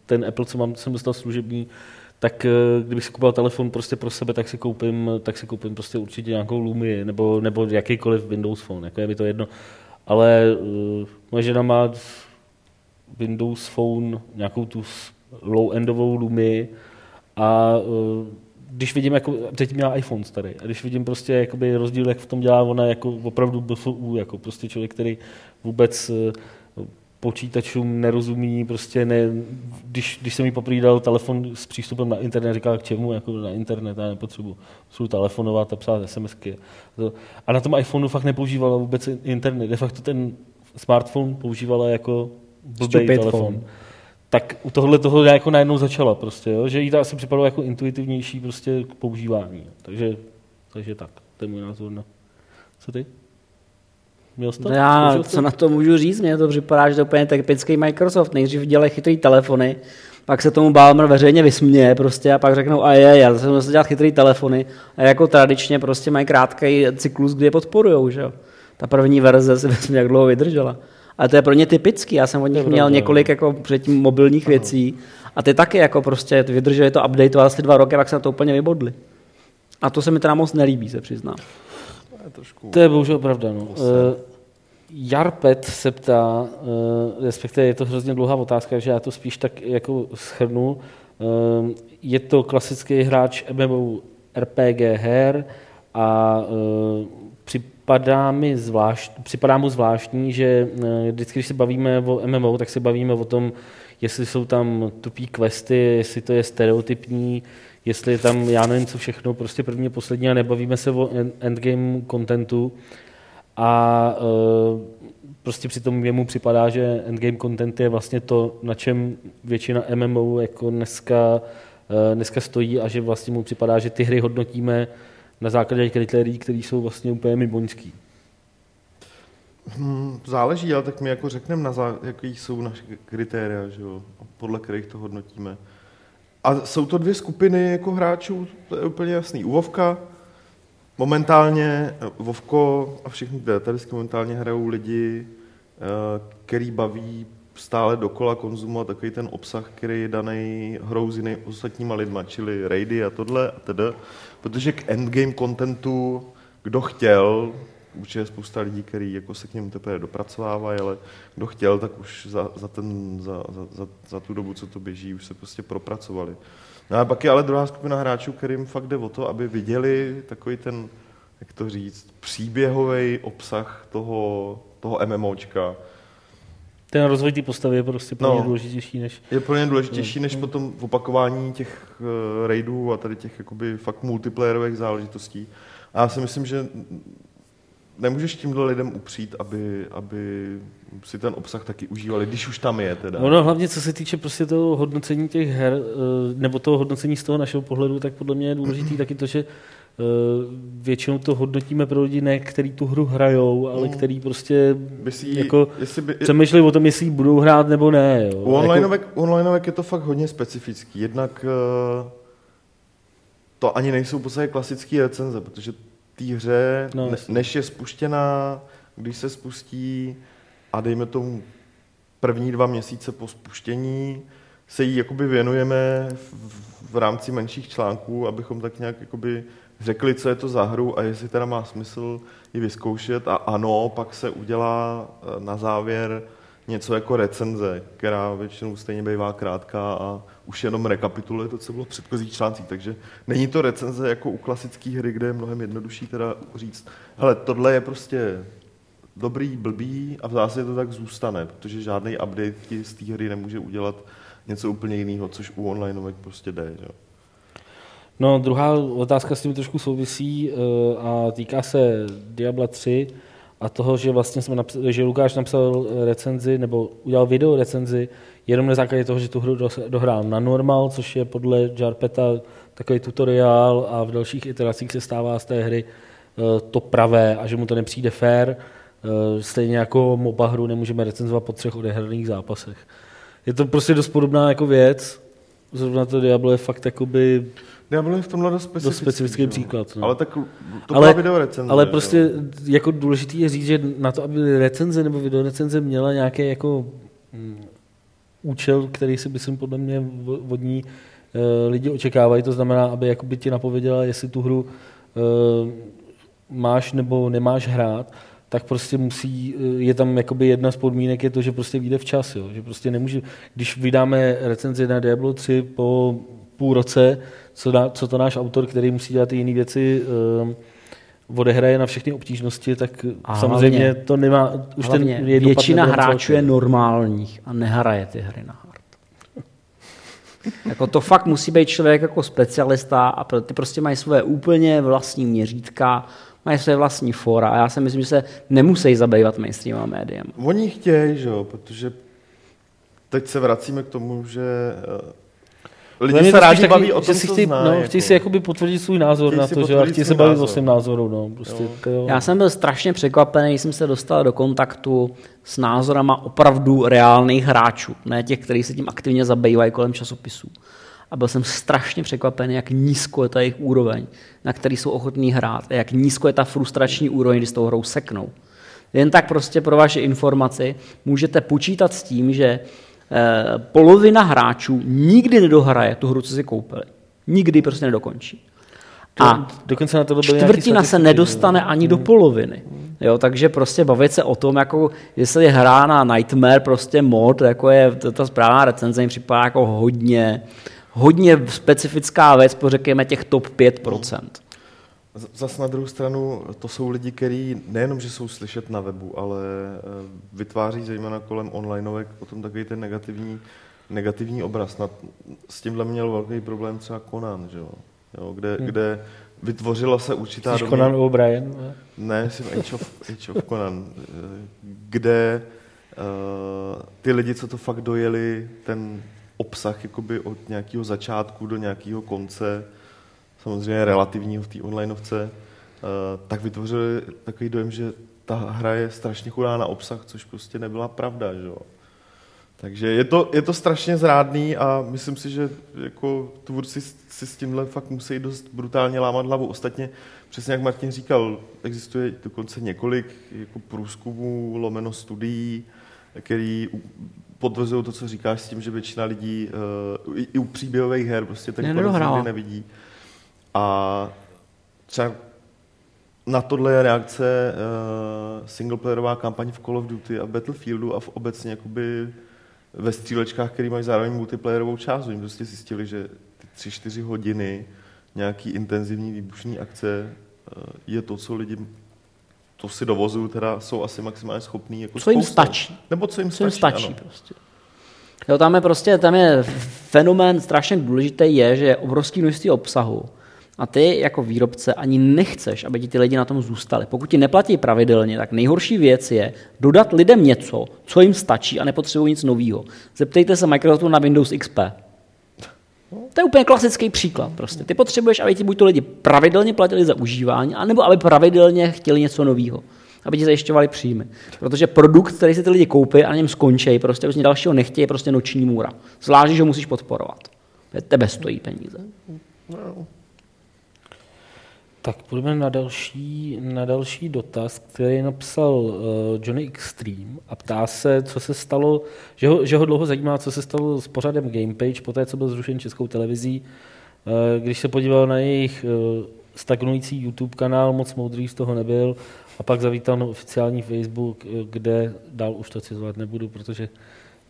ten Apple, co mám, jsem dostal služební, tak kdybych si koupil telefon prostě pro sebe, tak si koupím, tak si koupím prostě určitě nějakou Lumii nebo, nebo jakýkoliv Windows Phone, jako je mi to jedno. Ale uh, moje žena má Windows Phone, nějakou tu low-endovou Lumii a uh, když vidím, jako, teď měla iPhone starý, a když vidím prostě jakoby rozdíl, jak v tom dělá ona, jako opravdu B F U, jako prostě člověk, který vůbec uh, počítačům nerozumí, prostě ne, když, když jsem jí poprvé dal telefon s přístupem na internet, říkal, k čemu, jako na internet, já nepotřebuji telefonovat a psát SMSky. A na tom iPhoneu fakt nepoužívala vůbec internet, de facto ten smartphone používala jako blbej telefon. Phone. Tak u tohohle toho já jako najednou začala prostě, jo? Že jí to asi připadalo jako intuitivnější prostě k používání. Takže, takže tak, to je můj názor na. Co ty? To? Já co na to můžu říct, mně to připadá, že to je úplně typický Microsoft. Nejdřív dělají chytrý telefony, pak se tomu Balmer veřejně vysměje prostě a pak řeknou, a je, já zase musím dělat chytrý telefony a jako tradičně prostě mají krátký cyklus, kdy je podporujou, že jo. Ta první verze si vlastně jak dlouho vydržela. Ale to je pro ně typický, já jsem od nich měl několik jako předtím mobilních věcí a ty taky jako prostě vydrželi to update asi dva roky, pak se na to úplně vybodli. A to se mi teda moc nelíbí, se přiznám. To je, trošku... to je bohužel pravda, no. Jarpet se ptá, respektive je to hrozně dlouhá otázka, takže já to spíš tak jako shrnu. Je to klasický hráč MMORPG her a připadá, mi zvlášť, připadá mu zvláštní, že vždycky, když se bavíme o M M O, tak se bavíme o tom, jestli jsou tam tupý questy, jestli to je stereotypní, jestli je tam, já nevím co všechno, prostě první a poslední a nebavíme se o endgame contentu. A e, prostě přitom jemu připadá, že endgame content je vlastně to, na čem většina M M O jako dneska, e, dneska stojí a že vlastně mu připadá, že ty hry hodnotíme na základě kritérií, které jsou vlastně úplně mimoňský. Hmm, záleží, ale tak my jako řekneme, na zá, jaký jsou naše kritéria, že jo, podle kterých to hodnotíme. A jsou to dvě skupiny jako hráčů, to je úplně jasný. U Vovka momentálně Vovko a všichni datadisky momentálně hrajou lidi, který baví stále dokola konzumovat takový ten obsah, který je daný hrou s jinými ostatníma lidma, čili raidy a tohle a teda. Protože k endgame contentu, kdo chtěl, určitě spousta lidí, který jako se k němu teprve dopracovávají, ale kdo chtěl, tak už za, za, ten, za, za, za tu dobu, co to běží, už se prostě propracovali. No a pak je ale druhá skupina hráčů, kterým fakt jde o to, aby viděli takový ten, jak to říct, příběhový obsah toho, toho MMOčka. Ten rozvoj té postavy je prostě plně no, důležitější než... Je plně důležitější než potom v opakování těch uh, raidů a tady těch jakoby fakt multiplayerových záležitostí. A já si myslím, že nemůžeš tímhle lidem upřít, aby, aby si ten obsah taky užívali, když už tam je teda. No, no hlavně co se týče prostě toho hodnocení těch her, nebo toho hodnocení z toho našeho pohledu, tak podle mě je důležitý taky to, že většinou to hodnotíme pro lidi, ne který tu hru hrajou, ale který prostě jí, jako by, přemýšlí o tom, jestli budou hrát nebo ne. Jo. U onlineovek, jako... onlineovek je to fakt hodně specifický, jednak to ani nejsou v podstatě klasický recenze, protože té hře, no, ne, než je spuštěná, když se spustí a dejme tomu první dva měsíce po spuštění, se jí jakoby věnujeme v, v rámci menších článků, abychom tak nějak jakoby řekli, co je to za hru a jestli teda má smysl ji vyzkoušet a ano, pak se udělá na závěr něco jako recenze, která většinou stejně bývá krátká a už jenom rekapituluje to, co bylo v předchozích článcích. Takže není to recenze jako u klasických hry, kde je mnohem jednodušší teda říct, hele, tohle je prostě dobrý, blbý a v zásadě to tak zůstane, protože žádný update z té hry nemůže udělat něco úplně jiného, což u onlineovek prostě jde. Že? No, druhá otázka s tím trošku souvisí a týká se Diabla tři. A toho, že vlastně jsme napsal, že Lukáš napsal recenzi, nebo udělal video recenzi, jenom na základě toho, že tu hru dohrál na normal, což je podle Jarpeta takový tutoriál a v dalších iteracích se stává z té hry to pravé a že mu to nepřijde fair. Stejně jako MOBA hru nemůžeme recenzovat po třech odehraných zápasech. Je to prostě dost podobná jako věc. Zrovna to Diablo je fakt jakoby... Diablo je v tomhle dost specifický, dost specifický příklad. No. Ale tak to byla videorecenze. Ale prostě jo. Jako důležitý je říct, že na to, aby recenze nebo videorecenze měla nějaký jako mm, účel, který si myslím podle mě od ní e, lidi očekávají. To znamená, aby jakoby ti napověděla, jestli tu hru e, máš nebo nemáš hrát, tak prostě musí, je tam jakoby jedna z podmínek je to, že prostě vyjde včas, jo. Že prostě nemůže, když vydáme recenzi na Diablo tři po půl roce, co, na, co to náš autor, který musí dělat i jiné věci, eh, odehraje na všechny obtížnosti, tak a samozřejmě hlavně, to nemá, už ten je většina hráčů je normálních a nehraje ty hry na hard. Jako to fakt musí být člověk jako specialista a ty prostě mají svoje úplně vlastní měřítka, mají své vlastní fóra a já si myslím, že se nemusí zabývat mainstreamovým médiem. Oni chtějí, že jo, protože teď se vracíme k tomu, že Lidi se rádi baví taky, o tom, si chtějí, zná, no, jako. Chtějí si jakoby potvrdit svůj názor na to, že a chtějí se bavit o svým názoru. No, prostě, jo. Já jsem byl strašně překvapený, když jsem se dostal do kontaktu s názorama opravdu reálných hráčů, ne těch, kteří se tím aktivně zabývají kolem časopisů. A byl jsem strašně překvapený, jak nízko je ta jejich úroveň, na který jsou ochotní hrát, a jak nízko je ta frustrační úroveň, když s tou hrou seknou. Jen tak prostě pro vaše informaci můžete počítat s tím, že polovina hráčů nikdy nedohraje tu hru, co si koupili. Nikdy prostě nedokončí. A dokonce na to bylo čtvrtina se nedostane ne? ani do poloviny. Jo, takže prostě bavit se o tom, jako, jestli je hra na Nightmare prostě mod, jako je ta správná recenze, mi připadá jako hodně, hodně specifická věc, pořekněme těch top pět procent. Zas na druhou stranu, to jsou lidi, kteří nejenom, že jsou slyšet na webu, ale vytváří zejména kolem onlineovek potom takový ten negativní, negativní obraz. Nad, s tímhle měl velký problém třeba Conan, že jo? Jo, kde, hmm. kde vytvořila se určitá... Jsi Conan O'Brien? Ne, ne jsem Age of, Age of Conan, kde uh, ty lidi, co to fakt dojeli, ten obsah jakoby od nějakého začátku do nějakého konce, samozřejmě relativního v té onlineovce, tak vytvořili takový dojem, že ta hra je strašně chudá na obsah, což prostě nebyla pravda, že jo. Takže je to, je to strašně zrádný a myslím si, že jako tvůrci si s tímhle fakt musí dost brutálně lámat hlavu. Ostatně, přesně jak Martin říkal, existuje dokonce několik jako průzkumů, lomeno studií, který potvrzují to, co říkáš, s tím, že většina lidí i u příběhových her prostě ten konec nikdy nevidí. A třeba na tohle je reakce uh, singleplayerová kampaň v Call of Duty a Battlefieldu a v obecně jakoby ve střílečkách, které mají zároveň multiplayerovou část. Oni prostě zjistili, že ty tři, čtyři hodiny nějaký intenzivní výbušní akce uh, je to, co lidi, to si dovozují, teda jsou asi maximálně schopní. Jako co jim stačí. Nebo co jim co stačí, stačí ano. Prostě. Jo, tam je prostě, tam je fenomén strašně důležitý je, že je obrovský množství obsahu. A ty jako výrobce ani nechceš, aby ti ty lidi na tom zůstali. Pokud ti neplatí pravidelně, tak nejhorší věc je dodat lidem něco, co jim stačí a nepotřebují nic nového. Zeptejte se Microsoftu na Windows X P. To je úplně klasický příklad. Prostě. Ty potřebuješ, aby ti buď to lidi pravidelně platili za užívání, anebo aby pravidelně chtěli něco nového, aby ti zajišťovali příjmy. Protože produkt, který si ty lidi koupí a na něm skončí, prostě už dalšího nechtějí, je prostě noční můra. Zvlášť, že ho musíš podporovat. Tebe stojí peníze. Tak půjdeme na další, na další dotaz, který napsal uh, Johnny Extreme a ptá se, co se stalo, že ho, že ho dlouho zajímá, co se stalo s pořadem Gamepage poté, co byl zrušen Českou televizí. Uh, když se podíval na jejich uh, stagnující YouTube kanál, moc moudrý z toho nebyl a pak zavítal na oficiální Facebook, kde dál už to cizovat nebudu, protože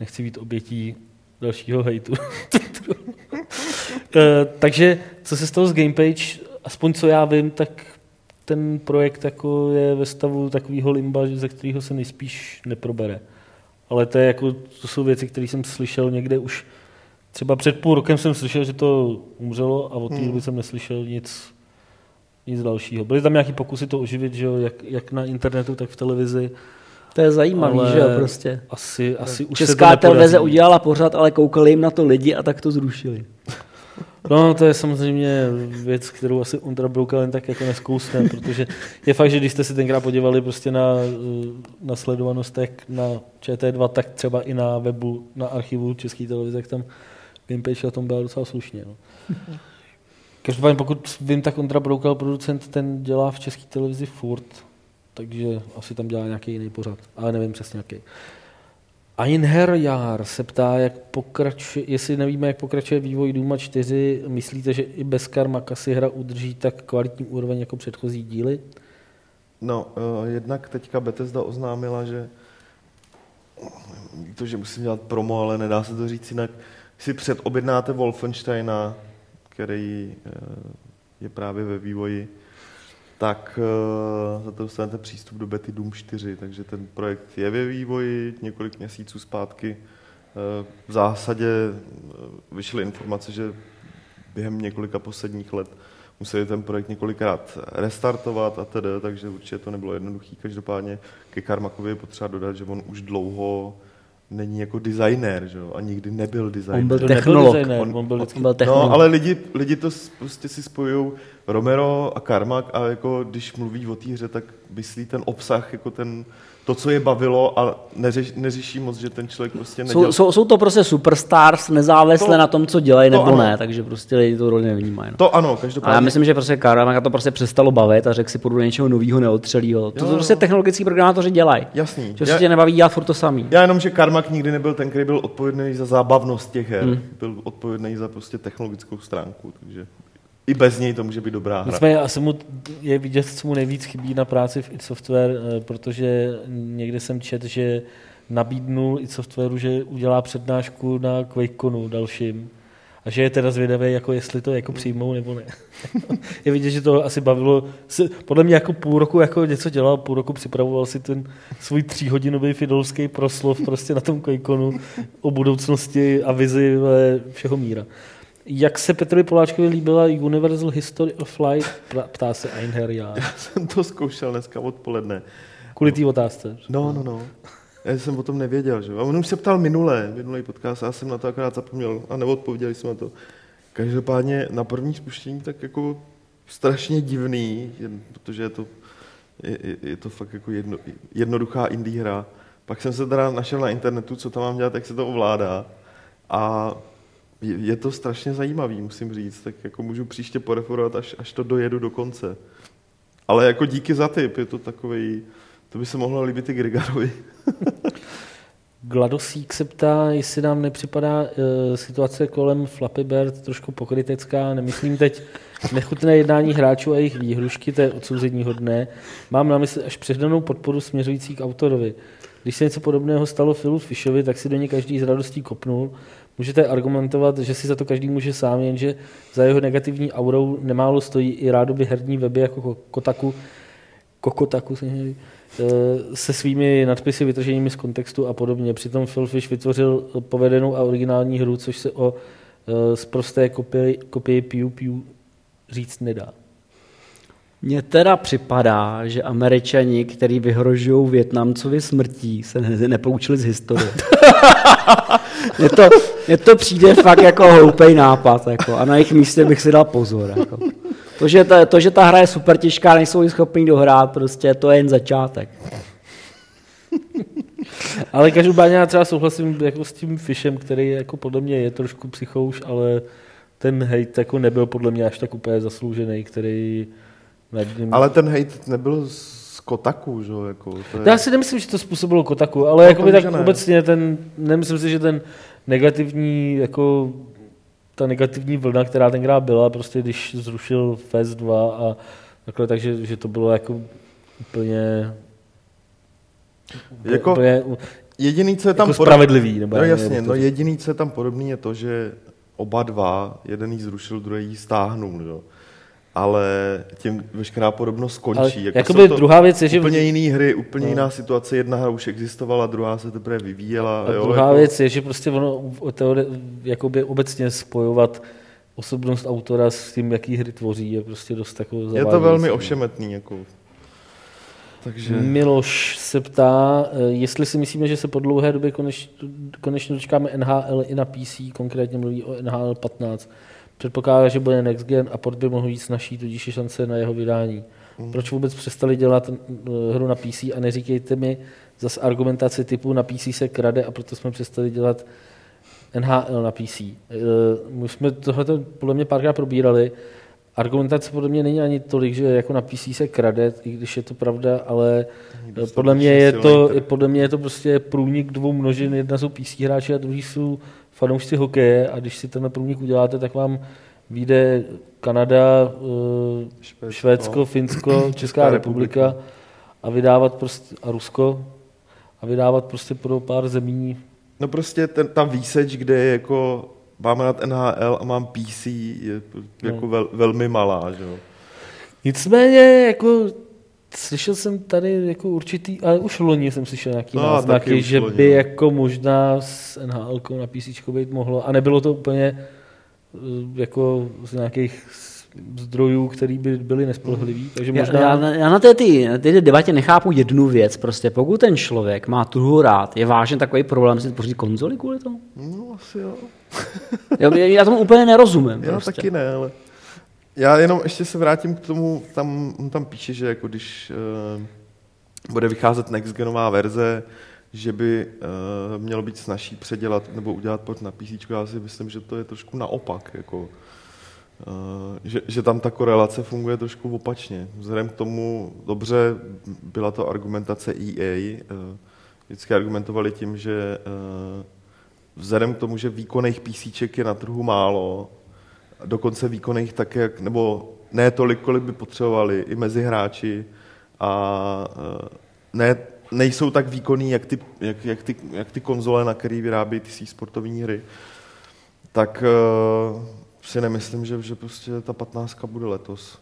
nechci být obětí dalšího hejtu. uh, takže co se stalo s Gamepage? Aspoň co já vím, tak ten projekt jako je ve stavu takového limba, ze kterého se nejspíš neprobere. Ale to, je jako, to jsou věci, které jsem slyšel někde už. Třeba před půl rokem jsem slyšel, že to umřelo a od té doby hmm. jsem neslyšel nic, nic dalšího. Byly tam nějaké pokusy to oživit, že jo, jak, jak na internetu, tak v televizi. To je zajímavé, že jo, prostě. Asi, asi už Česká televize udělala pořád, ale koukali jim na to lidi a tak to zrušili. No, to je samozřejmě věc, kterou asi Ondra Brouka jen tak jako nezkousne, protože je fakt, že když jste si tenkrát podívali prostě na, na sledovanostech na Č T dva, tak třeba i na webu, na archivu České televize, tak tam Gamepage na tom byla docela slušně. No. Každopádně, pokud vím, tak Ondra Broukal, producent, ten dělá v České televizi furt, takže asi tam dělá nějaký jiný pořad, ale nevím přesně jaký. Einherjar se ptá, jak pokračuje, jestli nevíme, jak pokračuje vývoj Dooma čtyři, myslíte, že i bez Karmaka si hra udrží tak kvalitní úroveň jako předchozí díly? No, uh, jednak teďka Bethesda oznámila, že to, že musím dělat promo, ale nedá se to říct jinak, si předobjednáte Wolfensteina, který uh, je právě ve vývoji, tak za to dostanete přístup do bety Doom čtyři, takže ten projekt je ve vývoji několik měsíců zpátky. V zásadě vyšly informace, že během několika posledních let museli ten projekt několikrát restartovat a tedy, takže určitě to nebylo jednoduché. Každopádně ke Karmakovi je potřeba dodat, že on už dlouho není jako designér, že jo, a nikdy nebyl designér. On byl technolog. On, on byl on, on technolog. No, ale lidi, lidi to prostě si spojují Romero a Carmack a jako když mluví o té hře, tak myslí ten obsah, jako ten, to, co je bavilo a neřeš, neřeší moc, že ten člověk prostě nedělal. Jsou, jsou, jsou to prostě superstars, nezávisle to, na tom, co dělají to nebo ano. ne, takže prostě lidi to roli nevnímají. No. To ano, každopádně. A já myslím, že prostě Carmacka to prostě přestalo bavit a řekl si, půjdu do něčeho nového, neotřelého. To, to prostě technologický programátoři dělají. Jasný. Že se tě nebaví dělat furt to samý. Já jenom, že Carmack nikdy nebyl ten, který byl odpovědný za zábavnost těch her. Hmm. Byl odpovědný za prostě technologickou stránku, takže... I bez něj to může být dobrá hra. Nicméně asi mu je vidět, co mu nejvíc chybí na práci v id Software, protože někde jsem čet, že nabídnul id Softwareu, že udělá přednášku na QuakeConu dalším a že je teda zvědavý, jako jestli to jako přijmou nebo ne. Je vidět, že to asi bavilo. Podle mě jako půl roku jako něco dělal, půl roku připravoval si ten svůj tříhodinový fidolský proslov prostě na tom QuakeConu o budoucnosti a vizi všeho míra. Jak se Petrovi Poláčkovi líbila Universal History of Light? Ptá se Einher. Já. já jsem to zkoušel dneska odpoledne. Kvůli té otázce. No, no, no. Já jsem o tom nevěděl. Že? A on už se ptal minulé, minulý podcast, já jsem na to akorát zapomněl a neodpověděli jsme na to. Každopádně na první spuštění tak jako strašně divný, protože je to, je, je to fakt jako jedno, jednoduchá indie hra. Pak jsem se teda našel na internetu, co tam mám dělat, jak se to ovládá. A je to strašně zajímavý, musím říct, tak jako můžu příště poreferovat, až, až to dojedu do konce. Ale jako díky za tip, je to takovej, to by se mohlo líbit i Grigarovi. Gladosík se ptá, jestli nám nepřipadá e, situace kolem Flappy Bird trošku pokrytecká, nemyslím teď nechutné jednání hráčů a jejich výhrušky, to je odsouzeníhodné. Mám na mysli až přehnanou podporu směřující k autorovi. Když se něco podobného stalo Philu Fishovi, tak si do něj každý s radostí kopnul. Můžete argumentovat, že si za to každý může sám, jenže za jeho negativní aurou nemálo stojí i rádoby herní weby jako Kotaku, Kokotaku se svými nadpisy vytrženými z kontextu a podobně. Přitom Phil Fish vytvořil povedenou a originální hru, což se o zprosté kopii, kopii Piu Piu říct nedá. Mně teda připadá, že Američani, který vyhrožují Vietnamcovi smrtí, se ne- nepoučili z historie. Mně to, mně to přijde fakt jako hloupej nápad. Jako, a na jejich místě bych si dal pozor. Jako. To, že ta, to, že ta hra je super těžká, nejsou ji schopní dohrát, prostě to je jen začátek. Ale každopádně já třeba souhlasím jako s tím Fishem, který jako podle mě je trošku psychouš, ale ten hejt jako nebyl podle mě až tak úplně zasloužený, který... Ale ten hejt nebyl z Kotaku, že jako, to je... Já si nemyslím, že to způsobilo Kotaku, ale no, jako by tak ne. Obecně ten, nemyslím si, že ten negativní, jako ta negativní vlna, která tenkrát byla, prostě když zrušil F E S dva a takhle, takže že to bylo jako úplně... Jako, úplně jediný, co je tam jako spravedlivý. Nebo no jasně, nebo no jediný, co je tam podobný, je to, že oba dva, jeden jí zrušil, druhý jí stáhnul, jo. Ale tím veškerá podobnost skončí. Jako jakoby druhá věc je, že... Úplně jiný hry, úplně no. jiná situace, jedna hra už existovala, druhá se teprve vyvíjela. A jo, druhá jako... věc je, že prostě ono teore, jakoby obecně spojovat osobnost autora s tím, jaký hry tvoří, je prostě dost takový zavádějící. Je to velmi ošemetný. Jako... Takže... Miloš se ptá, jestli si myslíme, že se po dlouhé době koneč, konečně dočkáme N H L i na P C, konkrétně mluví o N H L patnáct. Předpokládá, že bude next gen a port by mohl jít snažší, tudíž je šance na jeho vydání. Mm. Proč vůbec přestali dělat hru na P C a neříkejte mi zase argumentaci typu na P C se krade a proto jsme přestali dělat N H L na P C. My jsme tohleto podle mě párkrát probírali. Argumentace podle mě není ani tolik, že jako na P C se krade, i když je to pravda, ale podle mě, je to, podle mě je to prostě průnik dvou množin. Jedna jsou P C hráči a druhý jsou fanoušci hokeje a když si tenhle průnik uděláte, tak vám vyjde Kanada, Švédsko, Švédsko Finsko, Česká republika, republika a vydávat prostě a Rusko a vydávat prostě pro pár zemí. No prostě ten, ta výseč, kde je jako mám rád N H L a mám P C, je jako no. vel, velmi malá, že jo. Nicméně jako slyšel jsem tady jako určitý, ale už loni jsem slyšel nějaký no, náznaky, že loni, by no. jako možná s NHLkou na PCčko být mohlo a nebylo to úplně jako z nějakých zdrojů, který by byly nespolehlivý. Takže možná... já, já, já na té ty, na té debatě nechápu jednu věc. Prostě pokud ten člověk má tu hru rád, je vážně takový problém si pořídit konzoli kvůli tomu? No, asi jo. já, já tomu úplně nerozumím. Já prostě. Taky ne, ale... Já jenom ještě se vrátím k tomu, tam, tam píše, že jako když uh, bude vycházet nextgenová verze, že by uh, mělo být snažší předělat nebo udělat port na P C. Já si myslím, že to je trošku naopak. Jako, uh, že, že tam ta korelace funguje trošku opačně. Vzhledem k tomu, dobře, byla to argumentace E A. Uh, vždycky argumentovali tím, že uh, vzhledem k tomu, že výkonných PCček je na trhu málo, dokonce výkonných tak, jak, nebo ne tolik, kolik by potřebovali i mezi hráči a ne, nejsou tak výkonný, jak ty, jak, jak ty, jak ty konzole, na které vyrábějí ty sportovní hry, tak uh, si nemyslím, že, že prostě ta patnáctka bude letos.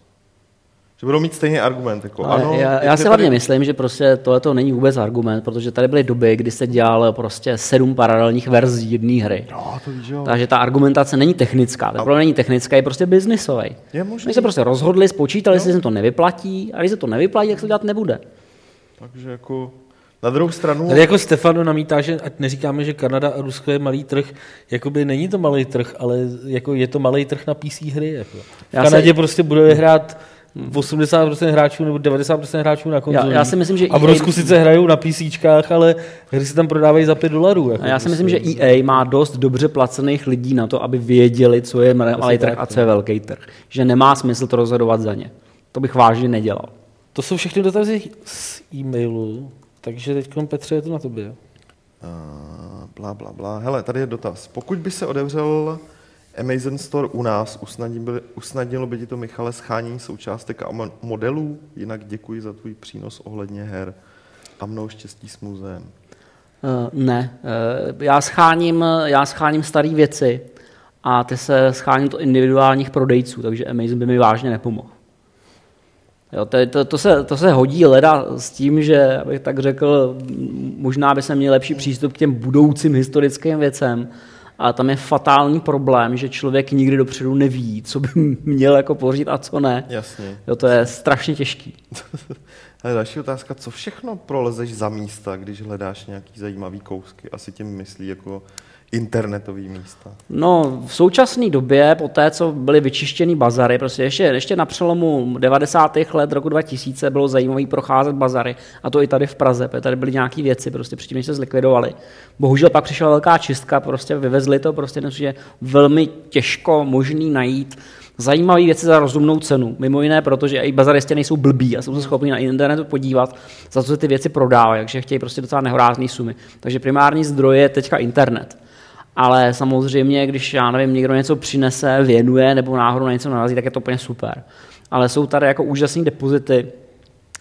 Že budou mít stejný argument. Jako. Ano, já já si hlavně tady... myslím, že prostě tohleto není vůbec argument, protože tady byly doby, kdy se dělalo prostě sedm paralelních verzí jedné hry. No, to víš, jo. Takže ta argumentace není technická. Ten problém není technická, je prostě biznisový. My se prostě rozhodli, spočítali, no. Jestli se to nevyplatí, a když se to nevyplatí, tak se dělat nebude. Takže jako... Na druhou stranu... Tady jako Stefano namítá, že ať neříkáme, že Kanada a Rusko je malý trh, jakoby není to malý trh, ale jako je to malý trh na P C hry. Jako. V já Kanadě se... prostě bude hrát... osmdesát procent hráčů nebo devadesát procent hráčů na konzoli. Já, já si myslím, že a v Rusku E A... sice hrajou na PCčkách, ale hry se tam prodávají za pět dolarů. Jako já si myslím, myslím, že E A má dost dobře placených lidí na to, aby věděli, co je malý trh a co je velký trh. Že nemá smysl to rozhodovat za ně. To bych vážně nedělal. To jsou všechny dotazy z e-mailu, takže teď, Petře, je to na tobě. Uh, blá, blá, blá. Hele, tady je dotaz. Pokud by se odevřel... Amazon Store u nás, usnadnilo, usnadnilo by ti to, Michale, shánění součástek a modelů? Jinak děkuji za tvůj přínos ohledně her a mnou štěstí s muzeem. Uh, ne, uh, já, scháním, já scháním staré věci a ty se scháním to individuálních prodejců, takže Amazon by mi vážně nepomohl. Jo, to, to, to, se, to se hodí leda s tím, že, abych tak řekl, možná by se měl lepší přístup k těm budoucím historickým věcem, a tam je fatální problém, že člověk nikdy dopředu neví, co by měl jako pořídit a co ne. Jasně. Jo, to je strašně těžký. Ale další otázka, co všechno prolezeš za místa, když hledáš nějaký zajímavý kousky? Asi tím myslí jako internetový místa. No, v současné době, po té, co byly vyčištěný bazary, prostě ještě, ještě na přelomu devadesátých let roku dva tisíce bylo zajímavý procházet bazary, a to i tady v Praze, protože tady byly nějaké věci, prostě předtím, než se zlikvidovaly. Bohužel pak přišla velká čistka, prostě vyvezli to, prostě je velmi těžko možný najít zajímavé věci za rozumnou cenu. Mimo jiné, protože i bazaristi nejsou blbí a jsou se schopni na internetu podívat, za co se ty věci prodávají, takže chtějí prostě docela nehorázný sumy. Takže primární zdroje je teďka internet. Ale samozřejmě, když, já nevím, někdo něco přinese, věnuje nebo náhodou na něco narazí, tak je to úplně super. Ale jsou tady jako úžasné depozity.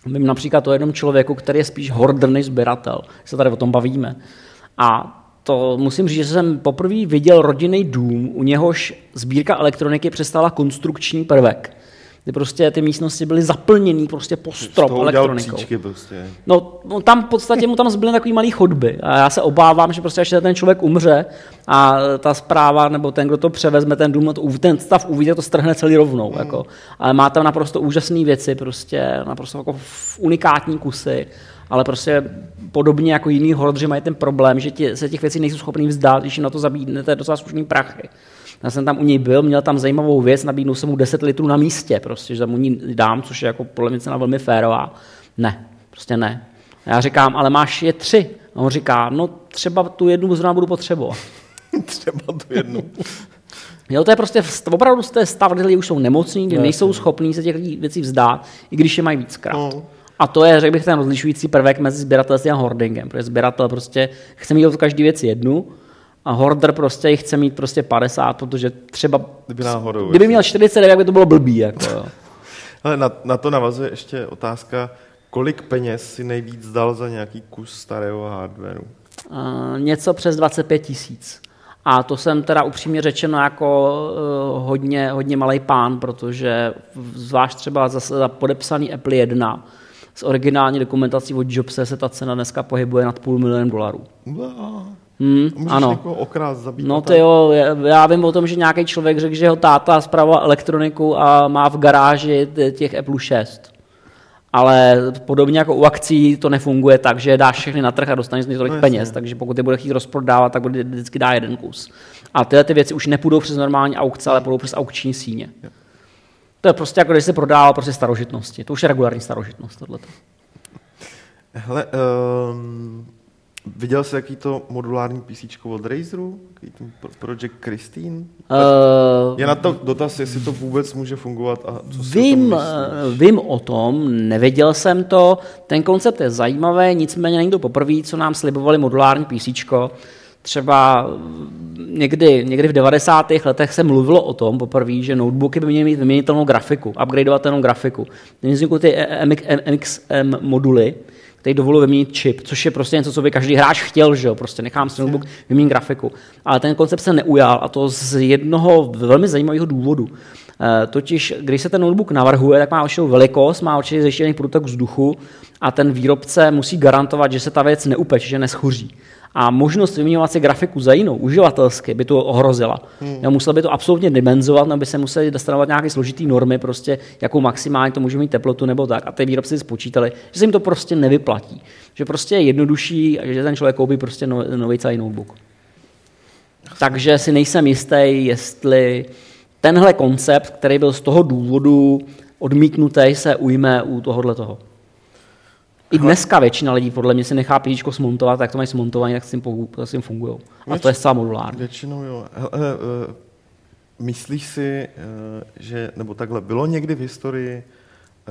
Vím například o jednom člověku, který je spíš hoarder než sběratel. Se tady o tom bavíme. A to musím říct, že jsem poprvé viděl rodinný dům, u něhož sbírka elektroniky přestala konstrukční prvek. Ty prostě ty místnosti byly zaplněný prostě po strop elektronikou. Prostě. No, no tam v podstatě mu tam zbyly takový malý chodby a já se obávám, že prostě až ten člověk umře a ta zpráva nebo ten, kdo to převezme, ten dům, ten stav uvidí, to strhne celý rovnou. Mm. Jako. Ale má tam naprosto úžasné věci, prostě naprosto jako unikátní kusy, ale prostě podobně jako jiný horodři mají ten problém, že tě, se těch věcí nejsou schopný vzdát, když jim na to zabídnete docela slušný prachy. Já jsem tam u něj byl, měl tam zajímavou věc, nabídnul jsem mu deset litrů na místě, prostě, že mu ní dám, což je jako podle mě cena velmi férová. Ne, prostě ne. A já říkám, ale máš je tři. A on říká, no třeba tu jednu zrovna budu potřebovat. Třeba tu jednu. Jo, to je prostě opravdu z té stav, kde už jsou nemocní, kde nejsou schopní se těch věcí vzdát, i když je mají víckrát. No. A to je, řekl bych, ten rozlišující prvek mezi sběratelstvím a hoardingem, protože sběratel prostě chce mít od každé věci jednu. A hoarder prostě chce mít prostě padesát, protože třeba, kdyby, náhodou, kdyby měl čtyřicet devět, jak by to bylo blbý. Jako, jo. Ale na, na to navazuje ještě otázka, kolik peněz si nejvíc dal za nějaký kus starého hardwaru? Uh, něco přes dvacet pět tisíc. A to jsem teda upřímně řečeno jako uh, hodně, hodně malej pán, protože zvlášť třeba zase za podepsaný Apple jedna s originální dokumentací od Jobse se ta cena dneska pohybuje nad půl milionu dolarů. No. Hmm, můžeš ano. někoho okrást, zabít. No to jo, já vím o tom, že nějaký člověk řekl, že jeho táta zpravoval elektroniku a má v garáži těch Apple šest. Ale podobně jako u akcí to nefunguje tak, že dáš všechny na trh a dostaneš z nich tolik no, peněz, takže pokud je bude chtít rozprodávat, tak bude vždycky dá jeden kus. A tyhle ty věci už nepůjdou přes normální aukce, ale půjdou přes aukční síně. Jo. To je prostě jako, když se prodává prostě starožitnosti. To už je regulární starožitnost, tohleto. Hele, um... viděl jsi jaký to modulární písíčko od Razeru? Project Christine? Uh, je na to dotaz, jestli to vůbec může fungovat a co si vím, o tom vím o tom, nevěděl jsem to. Ten koncept je zajímavý, nicméně není to poprvé, co nám slibovali modulární písíčko. Třeba někdy, někdy v devadesátých letech se mluvilo o tom poprvé, že notebooky by měly mít vyměnitelnou grafiku, upgradeovatelnou grafiku. Nyní vznikly ty M X M moduly, který dovolil vyměnit čip, což je prostě něco, co by každý hráč chtěl, že jo, prostě nechám si notebook, vyměním grafiku. Ale ten koncept se neujal a to z jednoho velmi zajímavého důvodu. E, totiž, když se ten notebook navrhuje, tak má určitou velikost, má určitě zajištěný průtok vzduchu a ten výrobce musí garantovat, že se ta věc neupeče, že neschoří. A možnost vyměňovat si grafiku za jinou, uživatelsky, by to ohrozila. Hmm. Musel by to absolutně dimenzovat, nebo by se museli dostanovat nějaké složitý normy, prostě, jakou maximálně to může mít teplotu nebo tak. A ty výrobci spočítali, že se jim to prostě nevyplatí. Že prostě je jednodušší, že ten člověk koupí prostě nový celý notebook. Takže si nejsem jistý, jestli tenhle koncept, který byl z toho důvodu odmítnutý, se ujme u tohohle toho. I dneska většina lidí podle mě si nechá píčko smontovat, tak to mají smontované, tak s tím, tím fungují. A to je zcela modulární. Většinou jo. Hele, myslíš si, že, nebo takhle, bylo někdy v historii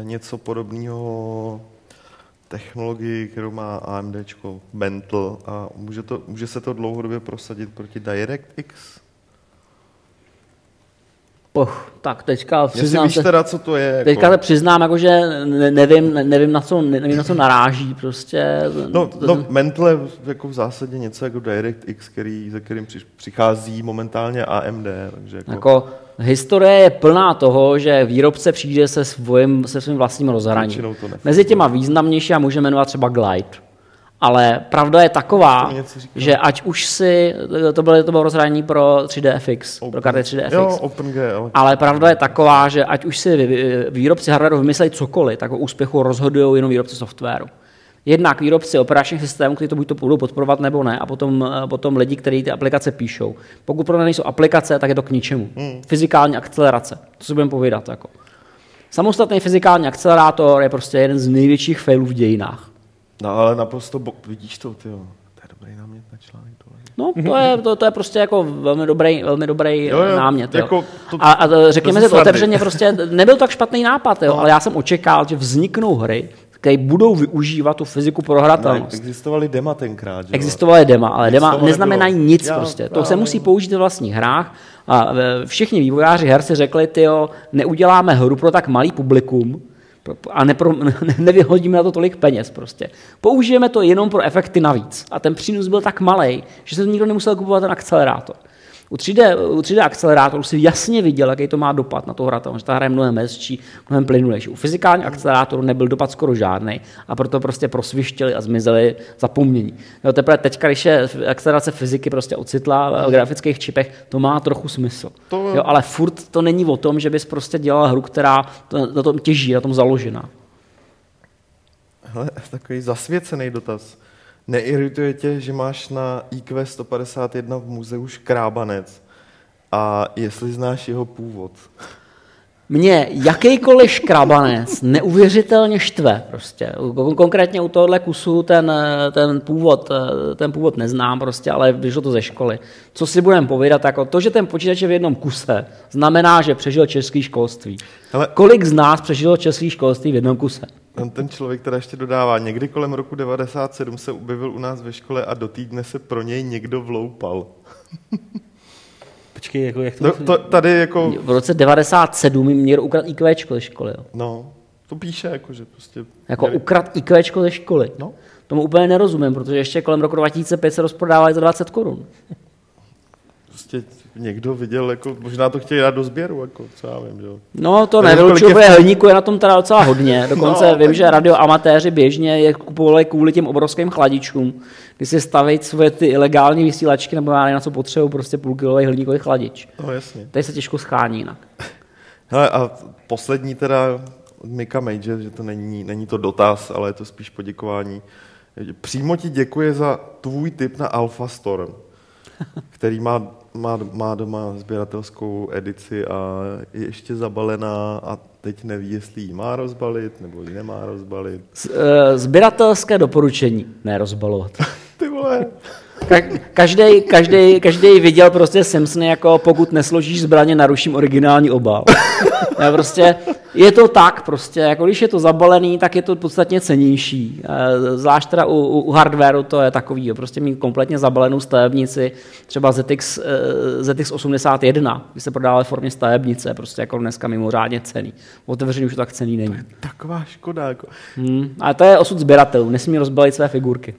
něco podobného technologii, kterou má AMDčko, Bentle, a může, to, může se to dlouhodobě prosadit proti DirectX? Poch, tak teďka přiznám se, teda, co to je, teďka jako... se přiznám, jakože nevím, nevím, na co, nevím, na co naráží prostě. No, no Mentle jako v zásadě něco jako DirectX, který, za kterým přichází momentálně A M D. Takže jako... jako historie je plná toho, že výrobce přijde se svým, se svým vlastním rozhraním. Mezi těma významnější a můžeme jmenovat třeba Glide. Ale pravda je taková, že ať už si, to bylo, to bylo rozhraní pro tři D F X, Open. Pro karty tři D F X, jo, OpenGL. Ale pravda je taková, že ať už si výrobci hardwaru vymyslejí cokoliv, tak o úspěchu rozhodují jenom výrobci softwaru. Jednak výrobci operačních systémů, kteří to buď to budou podporovat nebo ne, a potom, potom lidi, kteří ty aplikace píšou. Pokud pro ně nejsou aplikace, tak je to k ničemu. Hmm. Fyzikální akcelerace, to si budeme povídat. Jako. Samostatný fyzikální akcelerátor je prostě jeden z největších failů v dějinách. No ale naprosto, bo- vidíš to, tyjo, to je dobrý námět na článek tohle. No to je, to, to je prostě jako velmi dobrý, velmi dobrý jo, jo, námět. Jako to, a, a řekněme si to otevřeně, prostě nebyl tak špatný nápad, jo, no. Ale já jsem očekal, že vzniknou hry, které budou využívat tu fyziku pro hratelnost. No, existovaly dema tenkrát. Jo? Existovaly dema, ale dema neznamenají nic já, prostě. Právě. To se musí použít v vlastních hrách a všichni vývojáři her si řekli, tyjo, neuděláme hru pro tak malý publikum, a nepro, ne, nevyhodíme na to tolik peněz prostě. Použijeme to jenom pro efekty navíc. A ten přínos byl tak malej, že se nikdo nemusel kupovat ten akcelerátor. U tří dé, u tří dé akcelerátoru si jasně viděl, jaký to má dopad na to hratelnost. Ta hra je mnohem hezčí, mnohem plynulejší. U fyzikálního akcelerátoru nebyl dopad skoro žádnej a proto prostě prosvištěli a zmizeli zapomnění. No, teprve teď, když je akcelerace fyziky prostě ocitla v grafických čipech, to má trochu smysl. To... Jo, ale furt to není o tom, že bys prostě dělal hru, která na tom těží, na tom založená. Hele, takový zasvěcený dotaz. Neirituje tě, že máš na I Q sto padesát jedna v muzeu škrábanec a jestli znáš jeho původ? Mně jakýkoliv škrábanec neuvěřitelně štve prostě. Konkrétně u tohohle kusu ten, ten, původ, ten původ neznám prostě, ale vyšlo to ze školy. Co si budeme povídat, jako to, že ten počítač je v jednom kuse, znamená, že přežil český školství. Ale... kolik z nás přežilo český školství v jednom kuse? Ten člověk teda ještě dodává, někdy kolem roku devadesát sedm se objevil u nás ve škole a do týdne se pro něj někdo vloupal. Počkej, jako jak to... No, to tady jako... V roce devadesát sedm měl ukrad IQčko ze školy. Jo. No, to píše jako, že prostě... Jako měli... ukrad IQčko ze školy. No. Tomu úplně nerozumím, protože ještě kolem roku dva tisíce pět se rozprodávali za dvacet korun. prostě někdo viděl, jako, možná to chtějí dát do sběru, jako, co já vím, jo. No to nevylučuje, hliníku je na tom teda docela hodně, dokonce no, vím, tak... že radioamatéři běžně je kupovali kvůli těm obrovským chladičům, kdy si staví svoje ty ilegální vysílačky, nebo já nevím, na co potřebuji, prostě půlkilový hliníkový chladič. No jasně. Tady se těžko schání jinak. Hele, a poslední teda od Mika Major, že to není, není to dotaz, ale je to spíš poděkování. Přímo ti děkuji za tvůj tip na Alpha Storm, který má, má, má doma sběratelskou edici a je ještě zabalená a teď neví, jestli ji má rozbalit nebo ji nemá rozbalit. Sběratelské doporučení, ne rozbalovat. Ty vole. Každej, každej, každej viděl prostě Simpsony jako pokud nesložíš zbraně, naruším originální obal. Já prostě, je to tak prostě, jako když je to zabalený, tak je to podstatně cennější. Zvlášť teda u, u hardwareu to je takový, prostě mít kompletně zabalenou stavebnici, třeba Z X osmdesát jedna, když se prodává ve formě stavebnice, prostě jako dneska mimořádně cený. Otevřený už to tak cený není. Taková škoda. Jako... Hmm, ale to je osud sběratelů, nesmí rozbalit své figurky.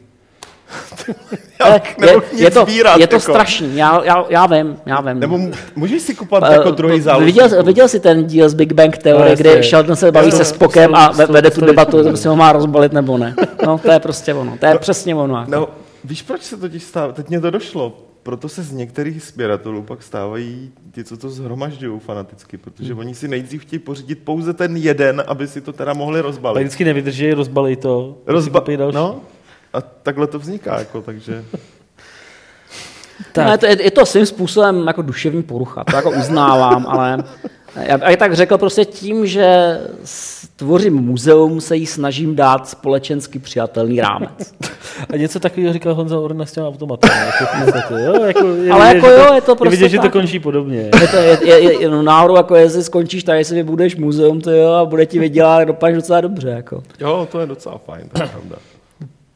Já, je, je to, zbírat, je to jako. Strašný, já, já, já vím, já vím. Nebo můžeš si kupat uh, jako druhý záležitý. Viděl, viděl jsi ten díl z Big Bang Theory, no, kde Sheldon se baví to, se Spockem a vede to, to, tu to, debatu, jestli ho má rozbalit nebo ne. No to je prostě ono, to je no, přesně ono. No, víš, proč se totiž stává, teď mě to došlo, proto se z některých sběratelů pak stávají ti, co to zhromažďují fanaticky, protože hmm. oni si nejdřív chtějí pořídit pouze ten jeden, aby si to teda mohli rozbalit. Ale vždycky nevydrží, rozbalí to. Rozba- no. A takhle to vzniká, jako, takže... Tak. Ne, je to svým způsobem jako duševní porucha, to jako uznávám, ale já tak řekl prostě tím, že tvořím muzeum, se jí snažím dát společensky přijatelný rámec. A něco takového říkal Honza Orna s těma automatama. Jako, jo, jako, je ale vidět, jako jo, je to prostě vidět, tak. Že to končí podobně. Je to, je, je, je, no, náhodou, jako jestli skončíš tady, jestli vybudeš muzeum, to jo, a bude ti vydělat, dopadneš docela dobře. Jako. Jo, to je docela fajn, to je pravda.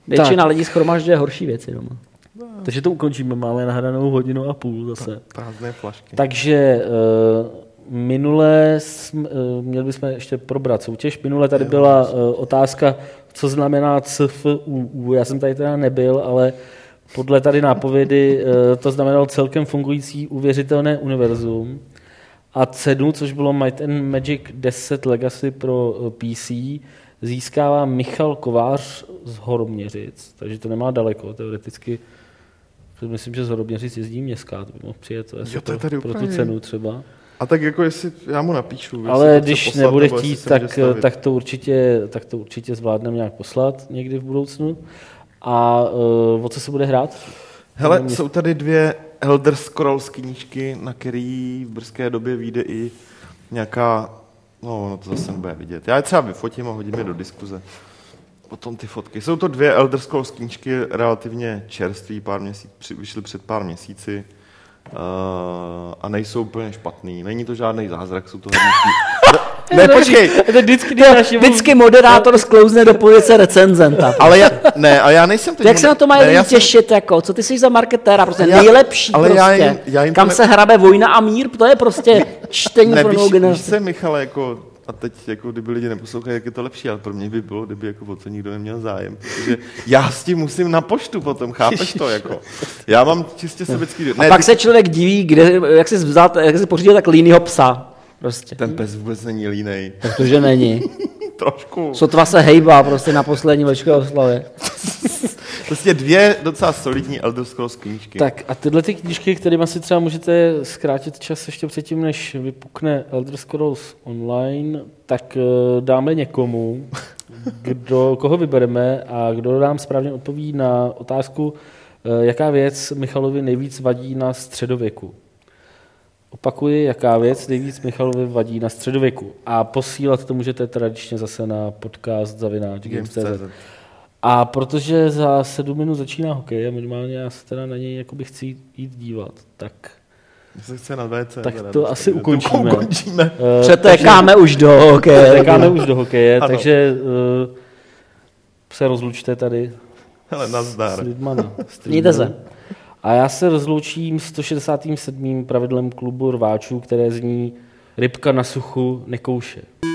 Většina tak. lidí schromažďuje horší věci doma. No. Takže to ukončíme, máme nahranou hodinu a půl zase. Prázdné flašky. Takže uh, minule, uh, měli bychom ještě probrat soutěž, minule tady byla uh, otázka, co znamená C F U U. Já jsem tady teda nebyl, ale podle tady nápovědy uh, to znamenalo celkem fungující uvěřitelné univerzum. A cenu, což bylo Might and Magic deset Legacy pro P C, získává Michal Kovář z Horoměřic, takže to nemá daleko, teoreticky, myslím, že z Horoměřic jezdí městská, to by mohl přijet, to jo, to pro, pro tu cenu třeba. A tak jako jestli, já mu napíšu. Ale když poslat, nebude chtít, tak, tak, to určitě, tak to určitě zvládneme nějak poslat někdy v budoucnu. A uh, o co se bude hrát? Hele, měst... jsou tady dvě Elder Scrolls knížky, na který v brzké době vyjde i nějaká. No, ono to zase nebude vidět. Já je třeba vyfotím a hodím je do diskuze. Potom ty fotky. Jsou to dvě Elder Scrolls knížky, relativně čerství, pár měsíc, vyšly před pár měsíci uh, a nejsou úplně špatný. Není to žádný zázrak, jsou to hodně... Ne, počkej. Vždycky, vždycky moderátor sklouzne do pozice recenzenta. Ale já, ne, ale já nejsem... Teď jak se na to mají jsem... těšit, jako? Co ty jsi za marketéra? Prostě já, nejlepší ale prostě. Já jim, já jim Kam ne... se hrabe vojna a mír? To je prostě čtení pro novou generaci. Víš se, Michale, jako, a teď, jako, kdyby lidi neposlouchají, jak je to lepší, ale pro mě by bylo, kdyby jako, o to nikdo neměl zájem. Protože já s tím musím na poštu potom, chápeš to? Jako. Já mám čistě sebecký... A ne, pak ty... se člověk diví, kde, jak jsi, vzal, jak jsi pořídil tak línýho psa. Prostě. Ten pes vůbec není línej. Protože není. Trošku. Sotva se hejbá prostě na poslední večkové oslavě. Prostě dvě docela solidní Elder Scrolls knížky. Tak a tyhle ty knížky, kterým asi třeba můžete zkrátit čas ještě předtím, než vypukne Elder Scrolls online, tak dáme někomu, kdo, koho vybereme a kdo nám správně odpoví na otázku, jaká věc Michalovi nejvíc vadí na středověku. Opakuji, jaká věc nejvíc Michalovi vadí na středověku. A posílat to můžete tradičně zase na podcast zavináč Games tečka cé zet. A protože za sedm minut začíná hokej a minimálně já se teda na něj jakoby chci jít dívat, tak, se chce na vé cé, tak to nevím, asi ukončíme. ukončíme. Uh, Přetékáme už do hokeje. Přetékáme už do hokeje, takže uh, se rozlučte tady. Hele, nazdar. S lidmana. Mějte se. A já se rozloučím sto šedesátým sedmým pravidlem klubu rváčů, které zní Rybka na suchu nekouše.